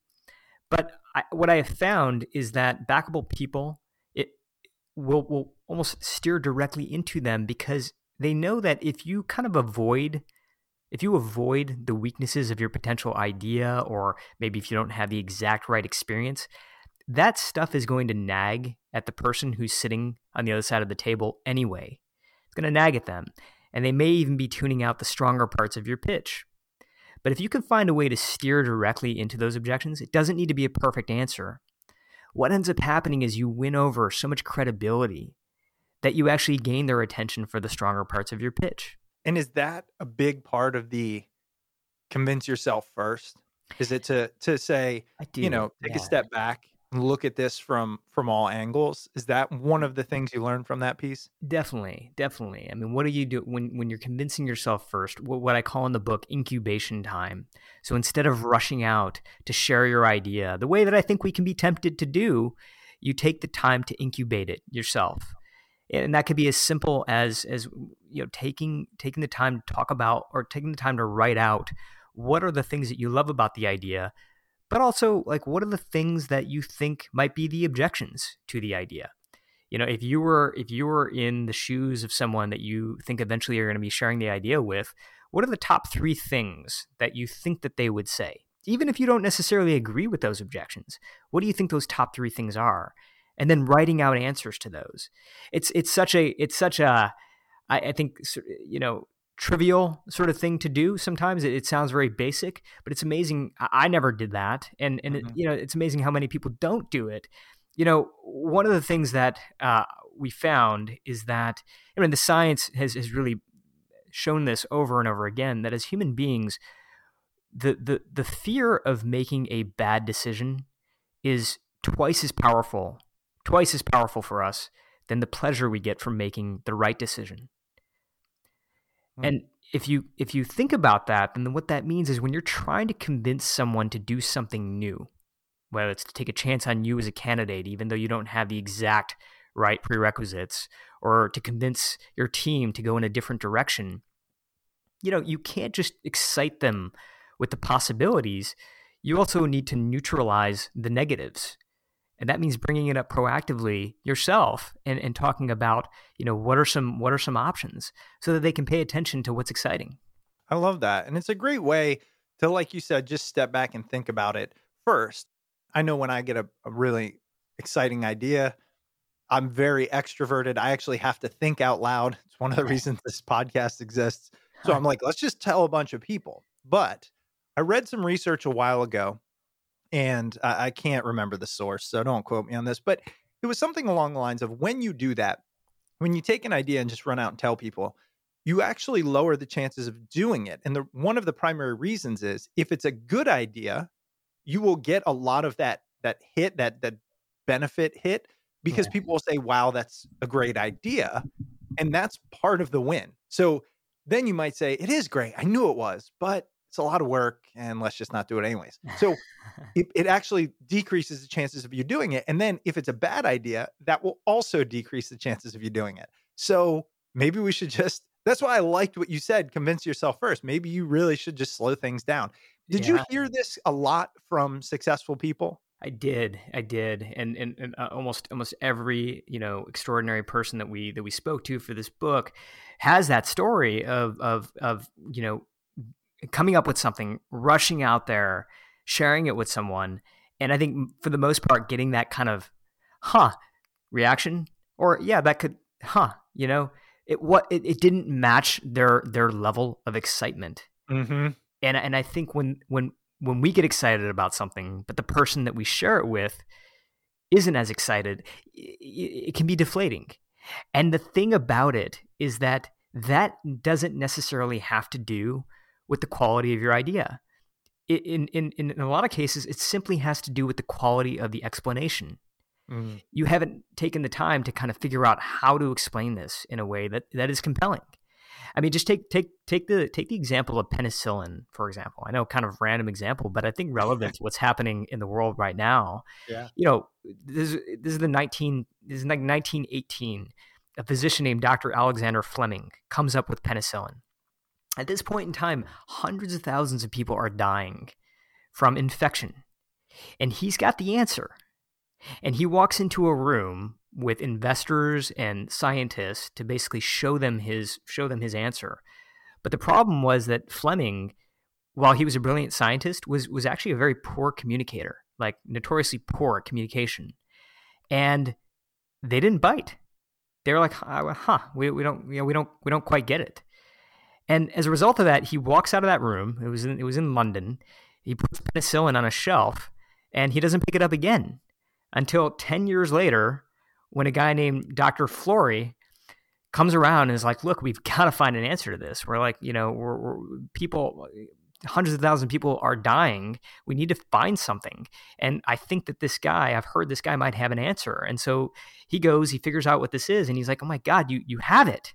But I, what I have found is that backable people, Will will almost steer directly into them because they know that if you kind of avoid, if you avoid the weaknesses of your potential idea, or maybe if you don't have the exact right experience, that stuff is going to nag at the person who's sitting on the other side of the table anyway. It's going to nag at them, and they may even be tuning out the stronger parts of your pitch. But if you can find a way to steer directly into those objections, it doesn't need to be a perfect answer. What ends up happening is you win over so much credibility that you actually gain their attention for the stronger parts of your pitch. And is that a big part of the convince yourself first? Is it to to say, you know, take yeah. a step back and look at this from from all angles? Is that one of the things you learned from that piece? Definitely, definitely. I mean, what do you do when, when you're convincing yourself first, what, what I call in the book incubation time. So instead of rushing out to share your idea, the way that I think we can be tempted to do, you take the time to incubate it yourself. And that could be as simple as as you know, taking taking the time to talk about or taking the time to write out what are the things that you love about the idea. But also, like, what are the things that you think might be the objections to the idea? You know, if you were if you were in the shoes of someone that you think eventually are going to be sharing the idea with, what are the top three things that you think that they would say? Even if you don't necessarily agree with those objections, what do you think those top three things are? And then writing out answers to those. It's it's such a it's such a I, I think you know. trivial sort of thing to do. Sometimes it, it sounds very basic, but it's amazing. I, I never did that. And, and mm-hmm. it, you know, it's amazing how many people don't do it. You know, one of the things that uh, we found is that, I mean, the science has, has really shown this over and over again, that as human beings, the, the, the fear of making a bad decision is twice as powerful, twice as powerful for us than the pleasure we get from making the right decision. And if you if you think about that, then what that means is when you're trying to convince someone to do something new, whether it's to take a chance on you as a candidate, even though you don't have the exact right prerequisites, or to convince your team to go in a different direction, you know, you can't just excite them with the possibilities. You also need to neutralize the negatives. And that means bringing it up proactively yourself and, and talking about, you know, what are some what are some options so that they can pay attention to what's exciting. I love that. And it's a great way to, like you said, just step back and think about it first. I know when I get a, a really exciting idea, I'm very extroverted. I actually have to think out loud. It's one of the reasons this podcast exists. So I'm like, let's just tell a bunch of people. But I read some research a while ago, and I can't remember the source, so don't quote me on this, but it was something along the lines of when you do that, when you take an idea and just run out and tell people, you actually lower the chances of doing it. And the, one of the primary reasons is if it's a good idea, you will get a lot of that that hit, that that benefit hit, because yeah. people will say, wow, that's a great idea. And that's part of the win. So then you might say, it is great. I knew it was, but it's a lot of work, and let's just not do it anyways. So it, it actually decreases the chances of you doing it. And then if it's a bad idea, that will also decrease the chances of you doing it. So maybe we should just, that's why I liked what you said, convince yourself first. Maybe you really should just slow things down. Did yeah. you hear this a lot from successful people? I did. I did. And, and, and uh, almost, almost every, you know, extraordinary person that we, that we spoke to for this book has that story of, of, of, you know, coming up with something, rushing out there, sharing it with someone. And I think for the most part, getting that kind of, huh, reaction, or yeah, that could, huh, you know, it, what, it, it didn't match their, their level of excitement. Mm-hmm. And, and I think when, when, when we get excited about something, but the person that we share it with isn't as excited, it can be deflating. And the thing about it is that that doesn't necessarily have to do with the quality of your idea. In in in a lot of cases, it simply has to do with the quality of the explanation. Mm-hmm. You haven't taken the time to kind of figure out how to explain this in a way that, that is compelling. I mean, just take take take the take the example of penicillin, for example. I know, kind of random example, but I think relevant to what's happening in the world right now. Yeah. You know, this this is the nineteen this is like nineteen eighteen. A physician named Doctor Alexander Fleming comes up with penicillin. At this point in time, hundreds of thousands of people are dying from infection, and he's got the answer. And he walks into a room with investors and scientists to basically show them his show them his answer. But the problem was that Fleming, while he was a brilliant scientist, was was actually a very poor communicator, like notoriously poor at communication. And they didn't bite. They were like, huh, we we don't you know, we don't we don't quite get it. And as a result of that, he walks out of that room. It was in, it was in London. He puts penicillin on a shelf, and he doesn't pick it up again until ten years later, when a guy named Doctor Flory comes around and is like, look, we've got to find an answer to this. We're like, you know, we're, we're people, hundreds of thousands of people are dying. We need to find something. And I think that this guy, I've heard this guy might have an answer. And so he goes, he figures out what this is. And he's like, oh my God, you you have it.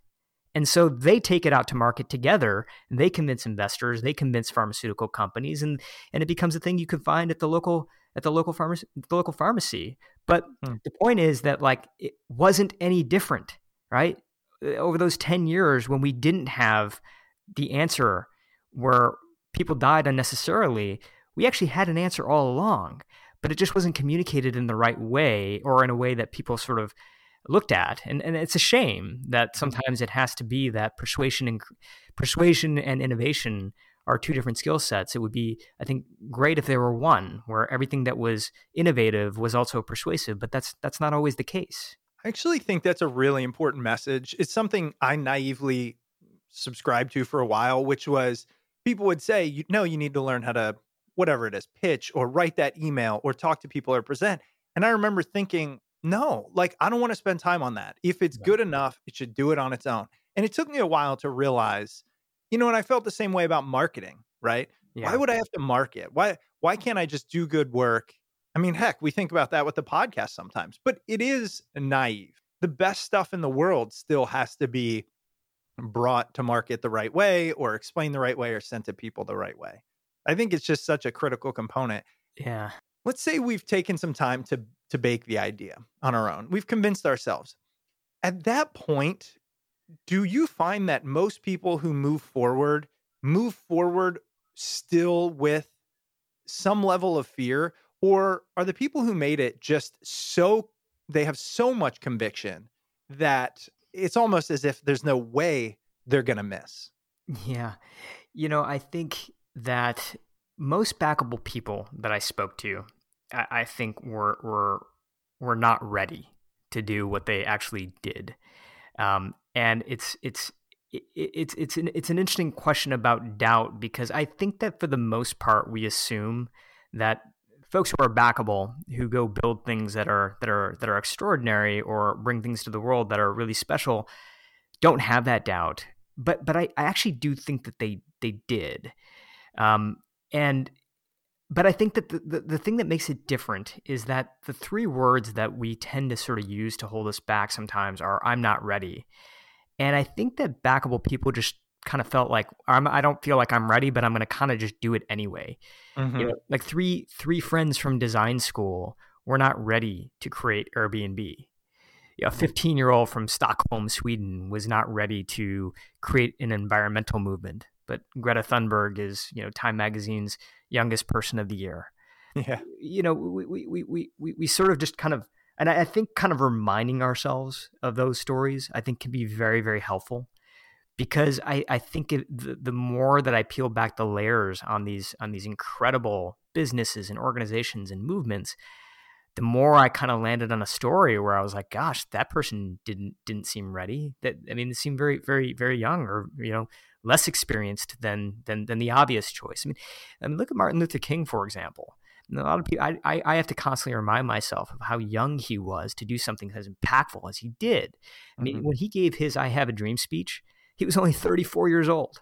And so they take it out to market together. They convince investors, they convince pharmaceutical companies, and and it becomes a thing you can find at the local at the local pharmacy. The local pharmacy. But hmm. the point is that, like, it wasn't any different, right? Over those ten years, when we didn't have the answer, where people died unnecessarily, we actually had an answer all along, but it just wasn't communicated in the right way, or in a way that people sort of looked at. And and it's a shame that sometimes it has to be that persuasion and persuasion and innovation are two different skill sets. It would be, I think, great if there were one where everything that was innovative was also persuasive, but that's that's not always the case. I actually think that's a really important message. It's something I naively subscribed to for a while, which was people would say, you know, you need to learn how to, whatever it is, pitch or write that email or talk to people or present. And I remember thinking, no, like, I don't want to spend time on that. If it's good enough, it should do it on its own. And it took me a while to realize, you know, and I felt the same way about marketing, right? Yeah. Why would I have to market? Why, why can't I just do good work? I mean, heck, we think about that with the podcast sometimes, but it is naive. The best stuff in the world still has to be brought to market the right way, or explained the right way, or sent to people the right way. I think it's just such a critical component. Yeah. Let's say we've taken some time to to bake the idea on our own. We've convinced ourselves. At that point, do you find that most people who move forward, move forward still with some level of fear? Or are the people who made it just so, they have so much conviction that it's almost as if there's no way they're going to miss? Yeah. You know, I think that most Backable people that I spoke to, I, I think were, were, were not ready to do what they actually did. Um, and it's, it's, It's it's an it's an interesting question about doubt, because I think that for the most part we assume that folks who are backable, who go build things that are that are that are extraordinary or bring things to the world that are really special, don't have that doubt. But but I, I actually do think that they they did, um, and but I think that the, the the thing that makes it different is that the three words that we tend to sort of use to hold us back sometimes are "I'm not ready." And I think that Backable people just kind of felt like, I'm, I don't feel like I'm ready, but I'm going to kind of just do it anyway. Mm-hmm. You know, like three three friends from design school were not ready to create Airbnb. A fifteen-year-old from Stockholm, Sweden was not ready to create an environmental movement. But Greta Thunberg is, you know, Time Magazine's youngest person of the year. Yeah. You know, we we we we, we, we sort of just kind of, and I think kind of reminding ourselves of those stories, I think, can be very, very helpful, because I, I think it, the, the more that I peel back the layers on these on these incredible businesses and organizations and movements, the more I kind of landed on a story where I was like, gosh, that person didn't didn't seem ready. That I mean, they seemed very, very, very young, or, you know, less experienced than than than the obvious choice. I mean, I mean look at Martin Luther King, for example. And a lot of people, I, I, I have to constantly remind myself of how young he was to do something as impactful as he did. I mean, mm-hmm. when he gave his "I Have a Dream" speech, he was only thirty-four years old,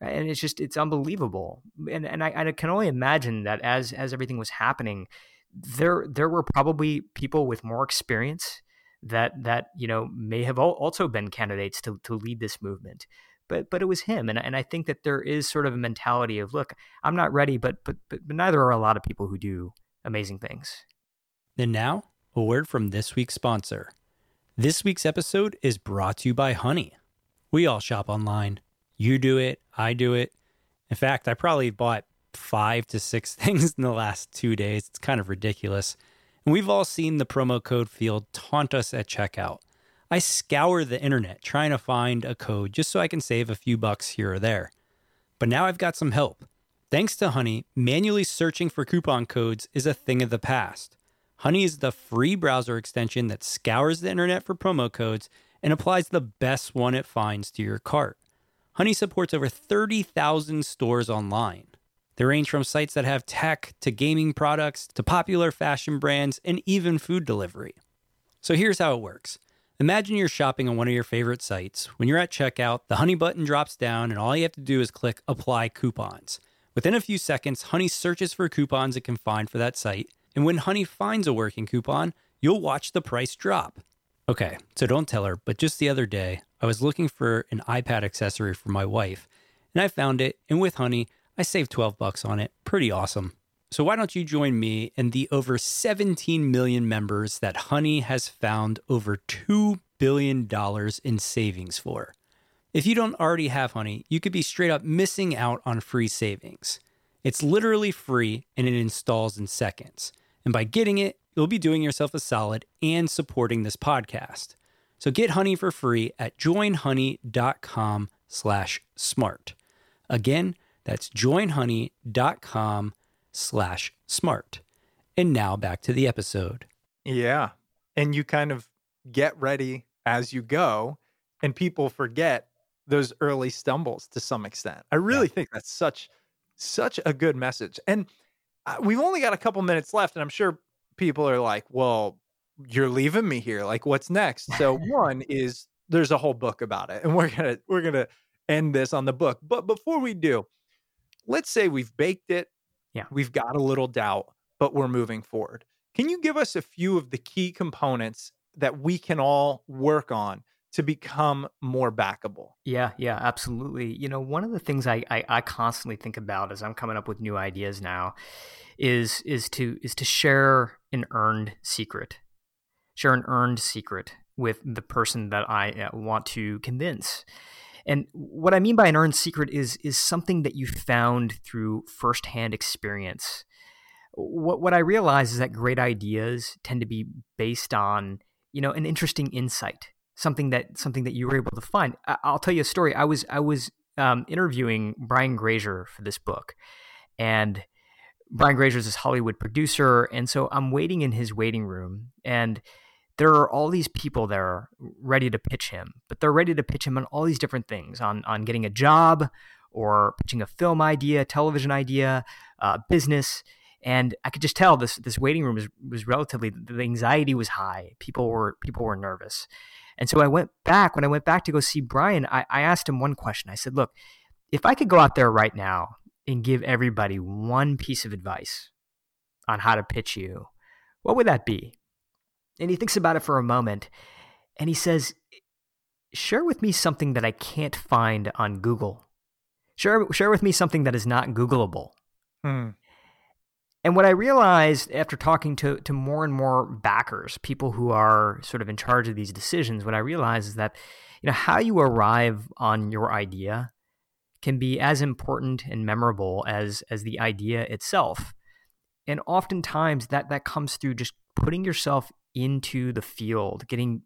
and it's just, it's unbelievable. And and I, I can only imagine that as as everything was happening, there there were probably people with more experience that that you know may have also been candidates to to lead this movement. But but it was him, and and I think that there is sort of a mentality of, look, I'm not ready, but but but neither are a lot of people who do amazing things. And now, a word from this week's sponsor. This week's episode is brought to you by Honey. We all shop online. You do it. I do it. In fact, I probably bought five to six things in the last two days. It's kind of ridiculous. And we've all seen the promo code field taunt us at checkout. I scour the internet trying to find a code just so I can save a few bucks here or there. But now I've got some help. Thanks to Honey, manually searching for coupon codes is a thing of the past. Honey is the free browser extension that scours the internet for promo codes and applies the best one it finds to your cart. Honey supports over thirty thousand stores online. They range from sites that have tech to gaming products to popular fashion brands and even food delivery. So here's how it works. Imagine you're shopping on one of your favorite sites. When you're at checkout, the Honey button drops down and all you have to do is click Apply Coupons. Within a few seconds, Honey searches for coupons it can find for that site. And when Honey finds a working coupon, you'll watch the price drop. Okay, so don't tell her, but just the other day, I was looking for an iPad accessory for my wife, and I found it, and with Honey, I saved twelve bucks on it. Pretty awesome. So why don't you join me and the over seventeen million members that Honey has found over two billion dollars in savings for? If you don't already have Honey, you could be straight up missing out on free savings. It's literally free and it installs in seconds. And by getting it, you'll be doing yourself a solid and supporting this podcast. So get Honey for free at joinhoney.com slash smart. Again, that's joinhoney.com slash smart. And now back to the episode. Yeah. And you kind of get ready as you go, and people forget those early stumbles to some extent. I really yeah. think that's such, such a good message. And we've only got a couple minutes left, and I'm sure people are like, well, you're leaving me here. Like, what's next? So one is there's a whole book about it, and we're going to, we're going to end this on the book. But before we do, let's say we've baked it. Yeah. We've got a little doubt, but we're moving forward. Can you give us a few of the key components that we can all work on to become more backable? Yeah, yeah, absolutely. You know, one of the things I, I, I constantly think about as I'm coming up with new ideas now is is to is to share an earned secret, share an earned secret with the person that I want to convince. And what I mean by an earned secret is is something that you found through firsthand experience, what what I realize is that great ideas tend to be based on, you know, an interesting insight, something that something that you were able to find. I, I'll tell you a story. I was I was um, interviewing Brian Grazer for this book, and Brian Grazer is this Hollywood producer, and so I'm waiting in his waiting room, and there are all these people there ready to pitch him, but they're ready to pitch him on all these different things, on on getting a job or pitching a film idea, television idea, uh, business. And I could just tell this this waiting room was, was relatively, the anxiety was high. People were people were nervous. And so I went back, when I went back to go see Brian, I, I asked him one question. I said, look, if I could go out there right now and give everybody one piece of advice on how to pitch you, what would that be? And he thinks about it for a moment, and he says, share with me something that I can't find on Google. Share, share with me something that is not Googleable. Hmm. And what I realized after talking to to more and more backers, people who are sort of in charge of these decisions, what I realized is that, you know, how you arrive on your idea can be as important and memorable as as the idea itself. And oftentimes that that comes through just putting yourself into the field, getting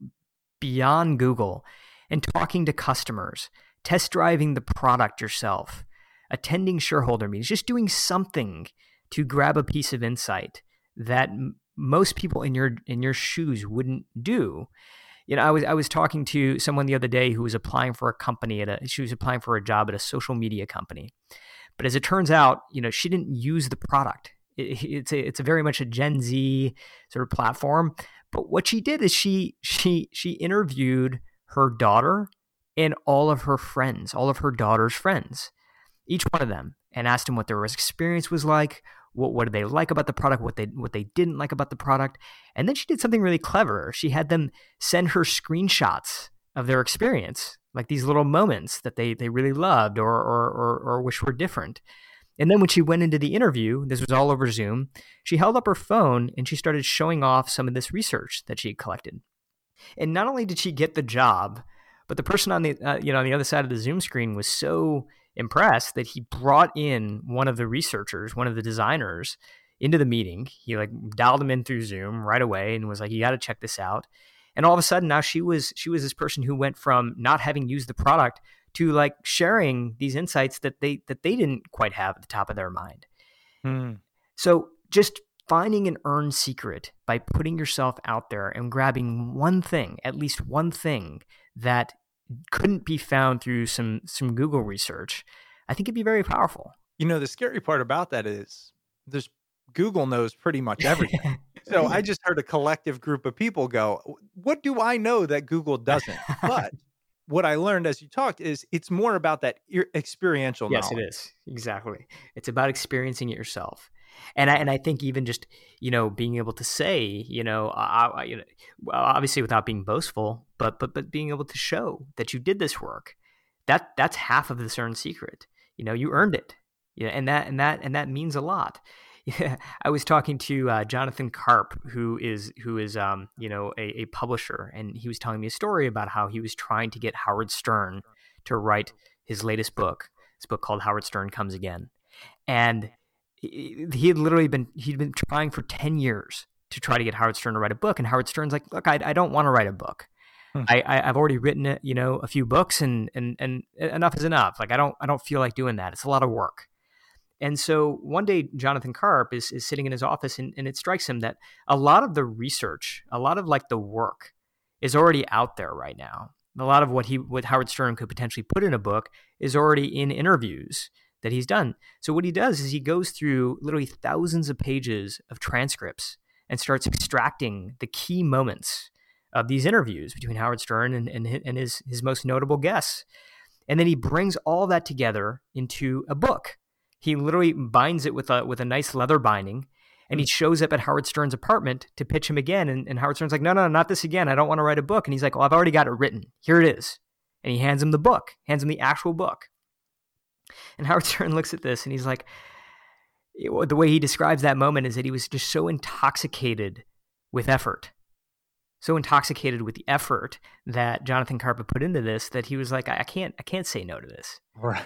beyond Google and talking to customers, test driving the product yourself, attending shareholder meetings, just doing something to grab a piece of insight that m- most people in your in your shoes wouldn't do. You know, I was I was talking to someone the other day who was applying for a company at a she was applying for a job at a social media company, but as it turns out, you know, she didn't use the product. It, it's a, it's a very much a Gen Z sort of platform. But what she did is she she she interviewed her daughter and all of her friends, all of her daughter's friends, each one of them, and asked them what their experience was like, what what did they like about the product, what they what they didn't like about the product. And then she did something really clever. She had them send her screenshots of their experience, like these little moments that they they really loved or or or, or wish were different. And then when she went into the interview, this was all over Zoom, she held up her phone and she started showing off some of this research that she had collected. And not only did she get the job, but the person on the uh, you know on the other side of the Zoom screen was so impressed that he brought in one of the researchers, one of the designers, into the meeting. He like dialed him in through Zoom right away and was like, "You got to check this out." And all of a sudden, now she was she was this person who went from not having used the product to like sharing these insights that they that they didn't quite have at the top of their mind. Mm. So just finding an earned secret by putting yourself out there and grabbing one thing, at least one thing that couldn't be found through some some Google research, I think it'd be very powerful. You know, the scary part about that is there's Google knows pretty much everything. So I just heard a collective group of people go, what do I know that Google doesn't? But what I learned as you talked is it's more about that experiential knowledge. Yes, it is. Exactly. It's about experiencing it yourself. And I, and I think even just, you know, being able to say, you know, I, I, you know, obviously without being boastful, but, but, but being able to show that you did this work, that that's half of the earned secret. You know, you earned it. Yeah. And that, and that, and that means a lot. Yeah, I was talking to uh, Jonathan Karp, who is who is um, you know a, a publisher, and he was telling me a story about how he was trying to get Howard Stern to write his latest book. This book called Howard Stern Comes Again, and he, he had literally been he'd been trying for ten years to try to get Howard Stern to write a book, and Howard Stern's like, look, I, I don't want to write a book. Hmm. I, I I've already written a, you know a few books, and and and enough is enough. Like I don't I don't feel like doing that. It's a lot of work. And so one day, Jonathan Karp is is sitting in his office, and, and it strikes him that a lot of the research, a lot of like the work is already out there right now. A lot of what he, what Howard Stern could potentially put in a book is already in interviews that he's done. So what he does is he goes through literally thousands of pages of transcripts and starts extracting the key moments of these interviews between Howard Stern and, and, and his, his most notable guests. And then he brings all that together into a book. He literally binds it with a with a nice leather binding, and he shows up at Howard Stern's apartment to pitch him again. And, and Howard Stern's like, no, no, not this again. I don't want to write a book. And he's like, well, I've already got it written. Here it is. And he hands him the book, hands him the actual book. And Howard Stern looks at this, and he's like, the way he describes that moment is that he was just so intoxicated with effort, so intoxicated with the effort that Jonathan Karp put into this that he was like, I, I can't, I can't say no to this. Right.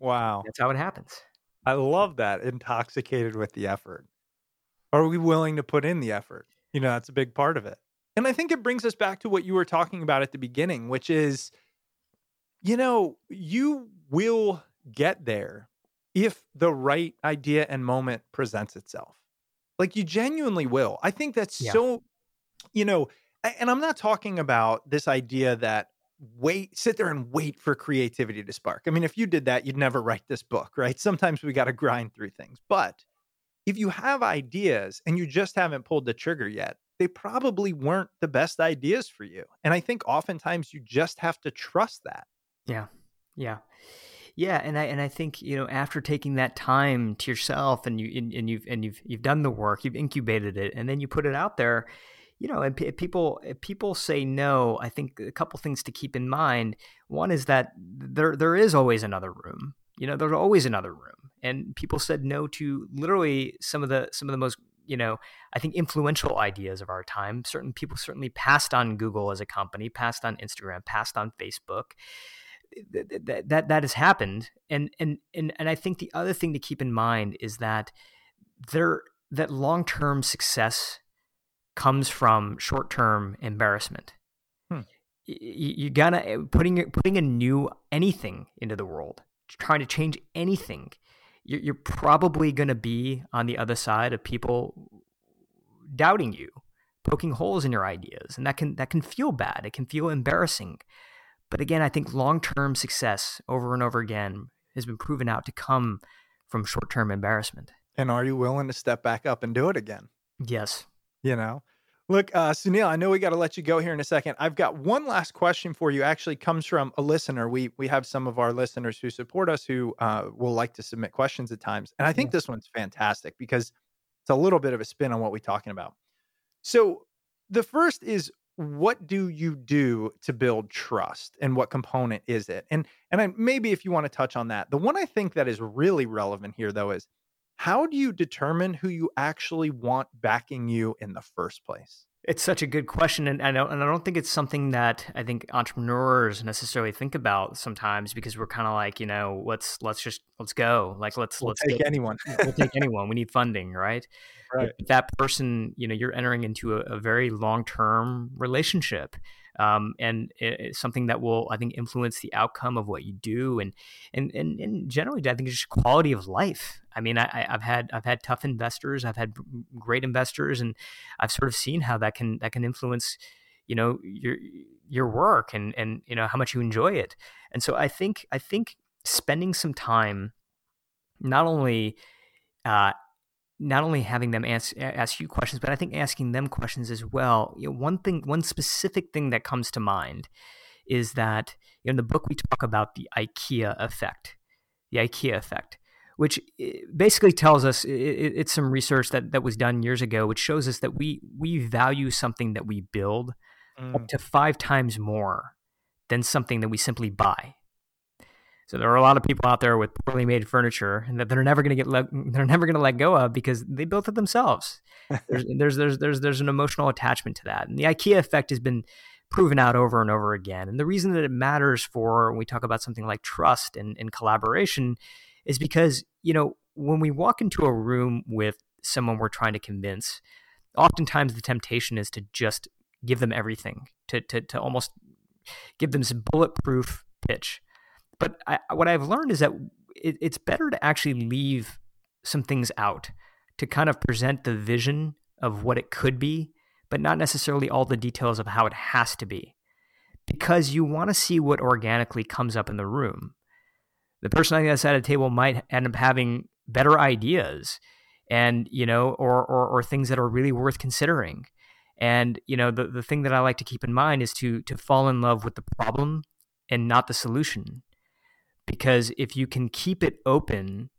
Wow. That's how it happens. I love that. Intoxicated with the effort. Are we willing to put in the effort? You know, that's a big part of it. And I think it brings us back to what you were talking about at the beginning, which is, you know, you will get there if the right idea and moment presents itself. Like, you genuinely will. I think that's yeah. so, you know, and I'm not talking about this idea that wait, sit there and wait for creativity to spark. I mean, if you did that, you'd never write this book, right? Sometimes we got to grind through things. But if you have ideas and you just haven't pulled the trigger yet, they probably weren't the best ideas for you. And I think oftentimes you just have to trust that. Yeah. Yeah. Yeah, and I and I think, you know, after taking that time to yourself and you and, and you've and you've you've done the work, you've incubated it, and then you put it out there, you know, and p- people if people say no. I think a couple things to keep in mind. One is that there there is always another room. You know, there's always another room, and people said no to literally some of the some of the most, you know, I think influential ideas of our time. Certain people certainly passed on Google as a company, passed on Instagram, passed on Facebook. That, that that has happened, and and and and I think the other thing to keep in mind is that there that long-term success comes from short-term embarrassment. Hmm. You, you gotta putting putting a new anything into the world, trying to change anything. You're, you're probably gonna be on the other side of people doubting you, poking holes in your ideas, and that can that can feel bad. It can feel embarrassing. But again, I think long-term success over and over again has been proven out to come from short-term embarrassment. And are you willing to step back up and do it again? Yes. You know, look, uh, Sunil, I know we got to let you go here in a second. I've got one last question for you. Actually, comes from a listener. We we have some of our listeners who support us who uh, will like to submit questions at times. And I think yeah. this one's fantastic because it's a little bit of a spin on what we're talking about. So the first is, what do you do to build trust, and what component is it? And and I, maybe if you want to touch on that, the one I think that is really relevant here, though, is how do you determine who you actually want backing you in the first place? It's such a good question, and I don't, and I don't think it's something that I think entrepreneurs necessarily think about sometimes, because we're kind of like, you know, let's let's just let's go, like let's we'll let's take get, anyone, we'll take anyone. We need funding, right? Right. If that person, you know, you're entering into a, a very long-term relationship, um, and it's something that will, I think, influence the outcome of what you do, and and and, and generally, I think it's just quality of life. I mean, I, I've had I've had tough investors, I've had great investors, and I've sort of seen how that can that can influence, you know, your your work and and you know how much you enjoy it. And so I think I think spending some time, not only uh, not only having them ask ask you questions, but I think asking them questions as well. You know, one thing, one specific thing that comes to mind is that, you know, in the book we talk about the IKEA effect, the IKEA effect. Which basically tells us, it's some research that, that was done years ago, which shows us that we we value something that we build mm. up to five times more than something that we simply buy. So there are a lot of people out there with poorly made furniture and that they're never going to get le- they're never going to let go of because they built it themselves. there's, there's there's there's there's an emotional attachment to that, and the IKEA effect has been proven out over and over again. And the reason that it matters for when we talk about something like trust and, and collaboration is because, you know, when we walk into a room with someone we're trying to convince, oftentimes the temptation is to just give them everything, to to, to almost give them some bulletproof pitch. But I, what I've learned is that it, it's better to actually leave some things out, to kind of present the vision of what it could be, but not necessarily all the details of how it has to be, because you want to see what organically comes up in the room. The person on the other side of the table might end up having better ideas, and, you know, or or, or things that are really worth considering. And, you know, the, the thing that I like to keep in mind is to to fall in love with the problem and not the solution, because if you can keep it open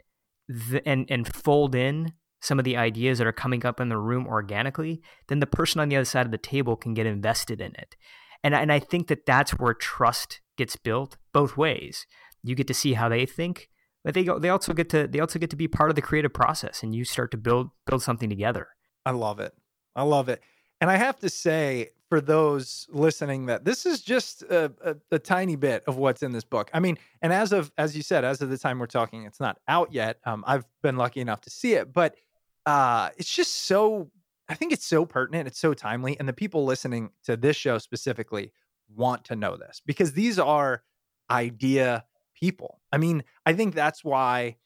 th- and and fold in some of the ideas that are coming up in the room organically, then the person on the other side of the table can get invested in it. And and I think that that's where trust gets built both ways. You get to see how they think, but they go, they also get to they also get to be part of the creative process, and you start to build build something together. I love it. I love it. And I have to say, for those listening that this is just a, a, a tiny bit of what's in this book. I mean, and as of, as you said, as of the time we're talking, it's not out yet. Um, I've been lucky enough to see it, but uh, it's just so, I think it's so pertinent. It's so timely. And the people listening to this show specifically want to know this because these are idea people. I mean, I think that's why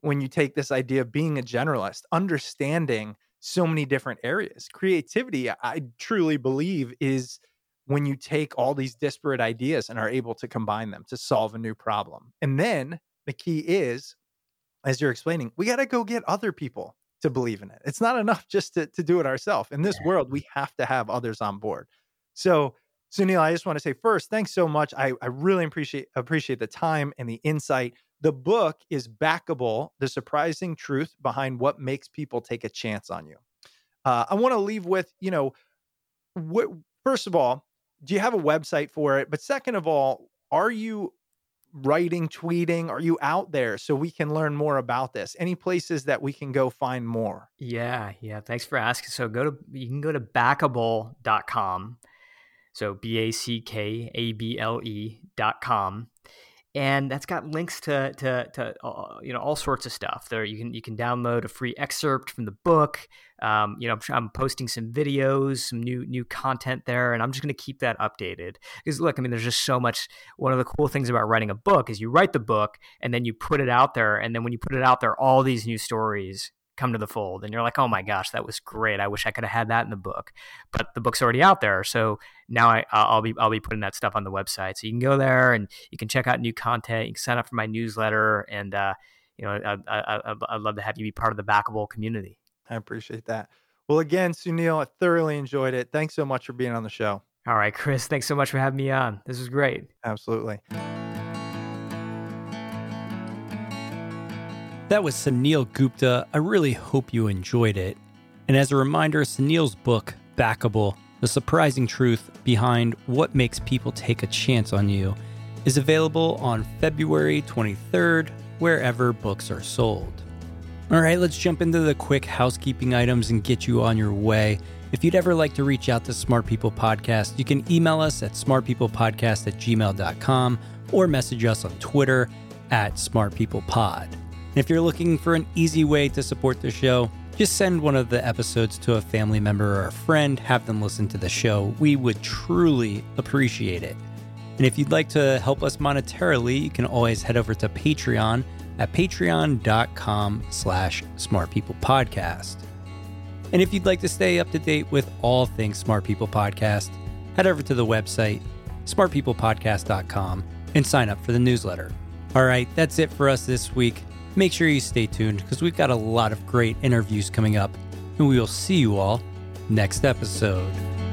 when you take this idea of being a generalist, understanding so many different areas, creativity, I truly believe is when you take all these disparate ideas and are able to combine them to solve a new problem. And then the key is, as you're explaining, we got to go get other people to believe in it. It's not enough just to, to do it ourselves. In this world, we have to have others on board. So Sunil, I just want to say first, thanks so much. I, I really appreciate appreciate the time and the insight. The book is Backable, The Surprising Truth Behind What Makes People Take a Chance on You. Uh, I want to leave with, you know, what, first of all, do you have a website for it? But second of all, are you writing, tweeting? Are you out there so we can learn more about this? Any places that we can go find more? Yeah, yeah. Thanks for asking. So go to, you can go to backable dot com. So B A C K A B L E dot com. And that's got links to to to uh, you know, all sorts of stuff there. You can you can download a free excerpt from the book. Um, you know, I'm, I'm posting some videos, some new new content there, and I'm just going to keep that updated because look, I mean, there's just so much. One of the cool things about writing a book is you write the book and then you put it out there, and then when you put it out there, all these new stories come to the fold, and you're like, oh my gosh, that was great. I wish I could have had that in the book, but the book's already out there. So now I, I'll be I'll be putting that stuff on the website. So you can go there and you can check out new content. You can sign up for my newsletter, and uh, you know, I, I, I, I'd love to have you be part of the Backable community. I appreciate that. Well, again, Sunil, I thoroughly enjoyed it. Thanks so much for being on the show. All right, Chris, thanks so much for having me on. This was great. Absolutely. That was Sunil Gupta. I really hope you enjoyed it. And as a reminder, Sunil's book, Backable, The Surprising Truth Behind What Makes People Take a Chance on You, is available on February twenty-third, wherever books are sold. All right, let's jump into the quick housekeeping items and get you on your way. If you'd ever like to reach out to Smart People Podcast, you can email us at smartpeoplepodcast at gmail dot com or message us on Twitter at smartpeoplepod. If you're looking for an easy way to support the show, just send one of the episodes to a family member or a friend, have them listen to the show. We would truly appreciate it. And if you'd like to help us monetarily, you can always head over to Patreon at patreon dot com slash smart people podcast. And if you'd like to stay up to date with all things Smart People Podcast, head over to the website, smart people podcast dot com, and sign up for the newsletter. All right, that's it for us this week. Make sure you stay tuned because we've got a lot of great interviews coming up, and we will see you all next episode.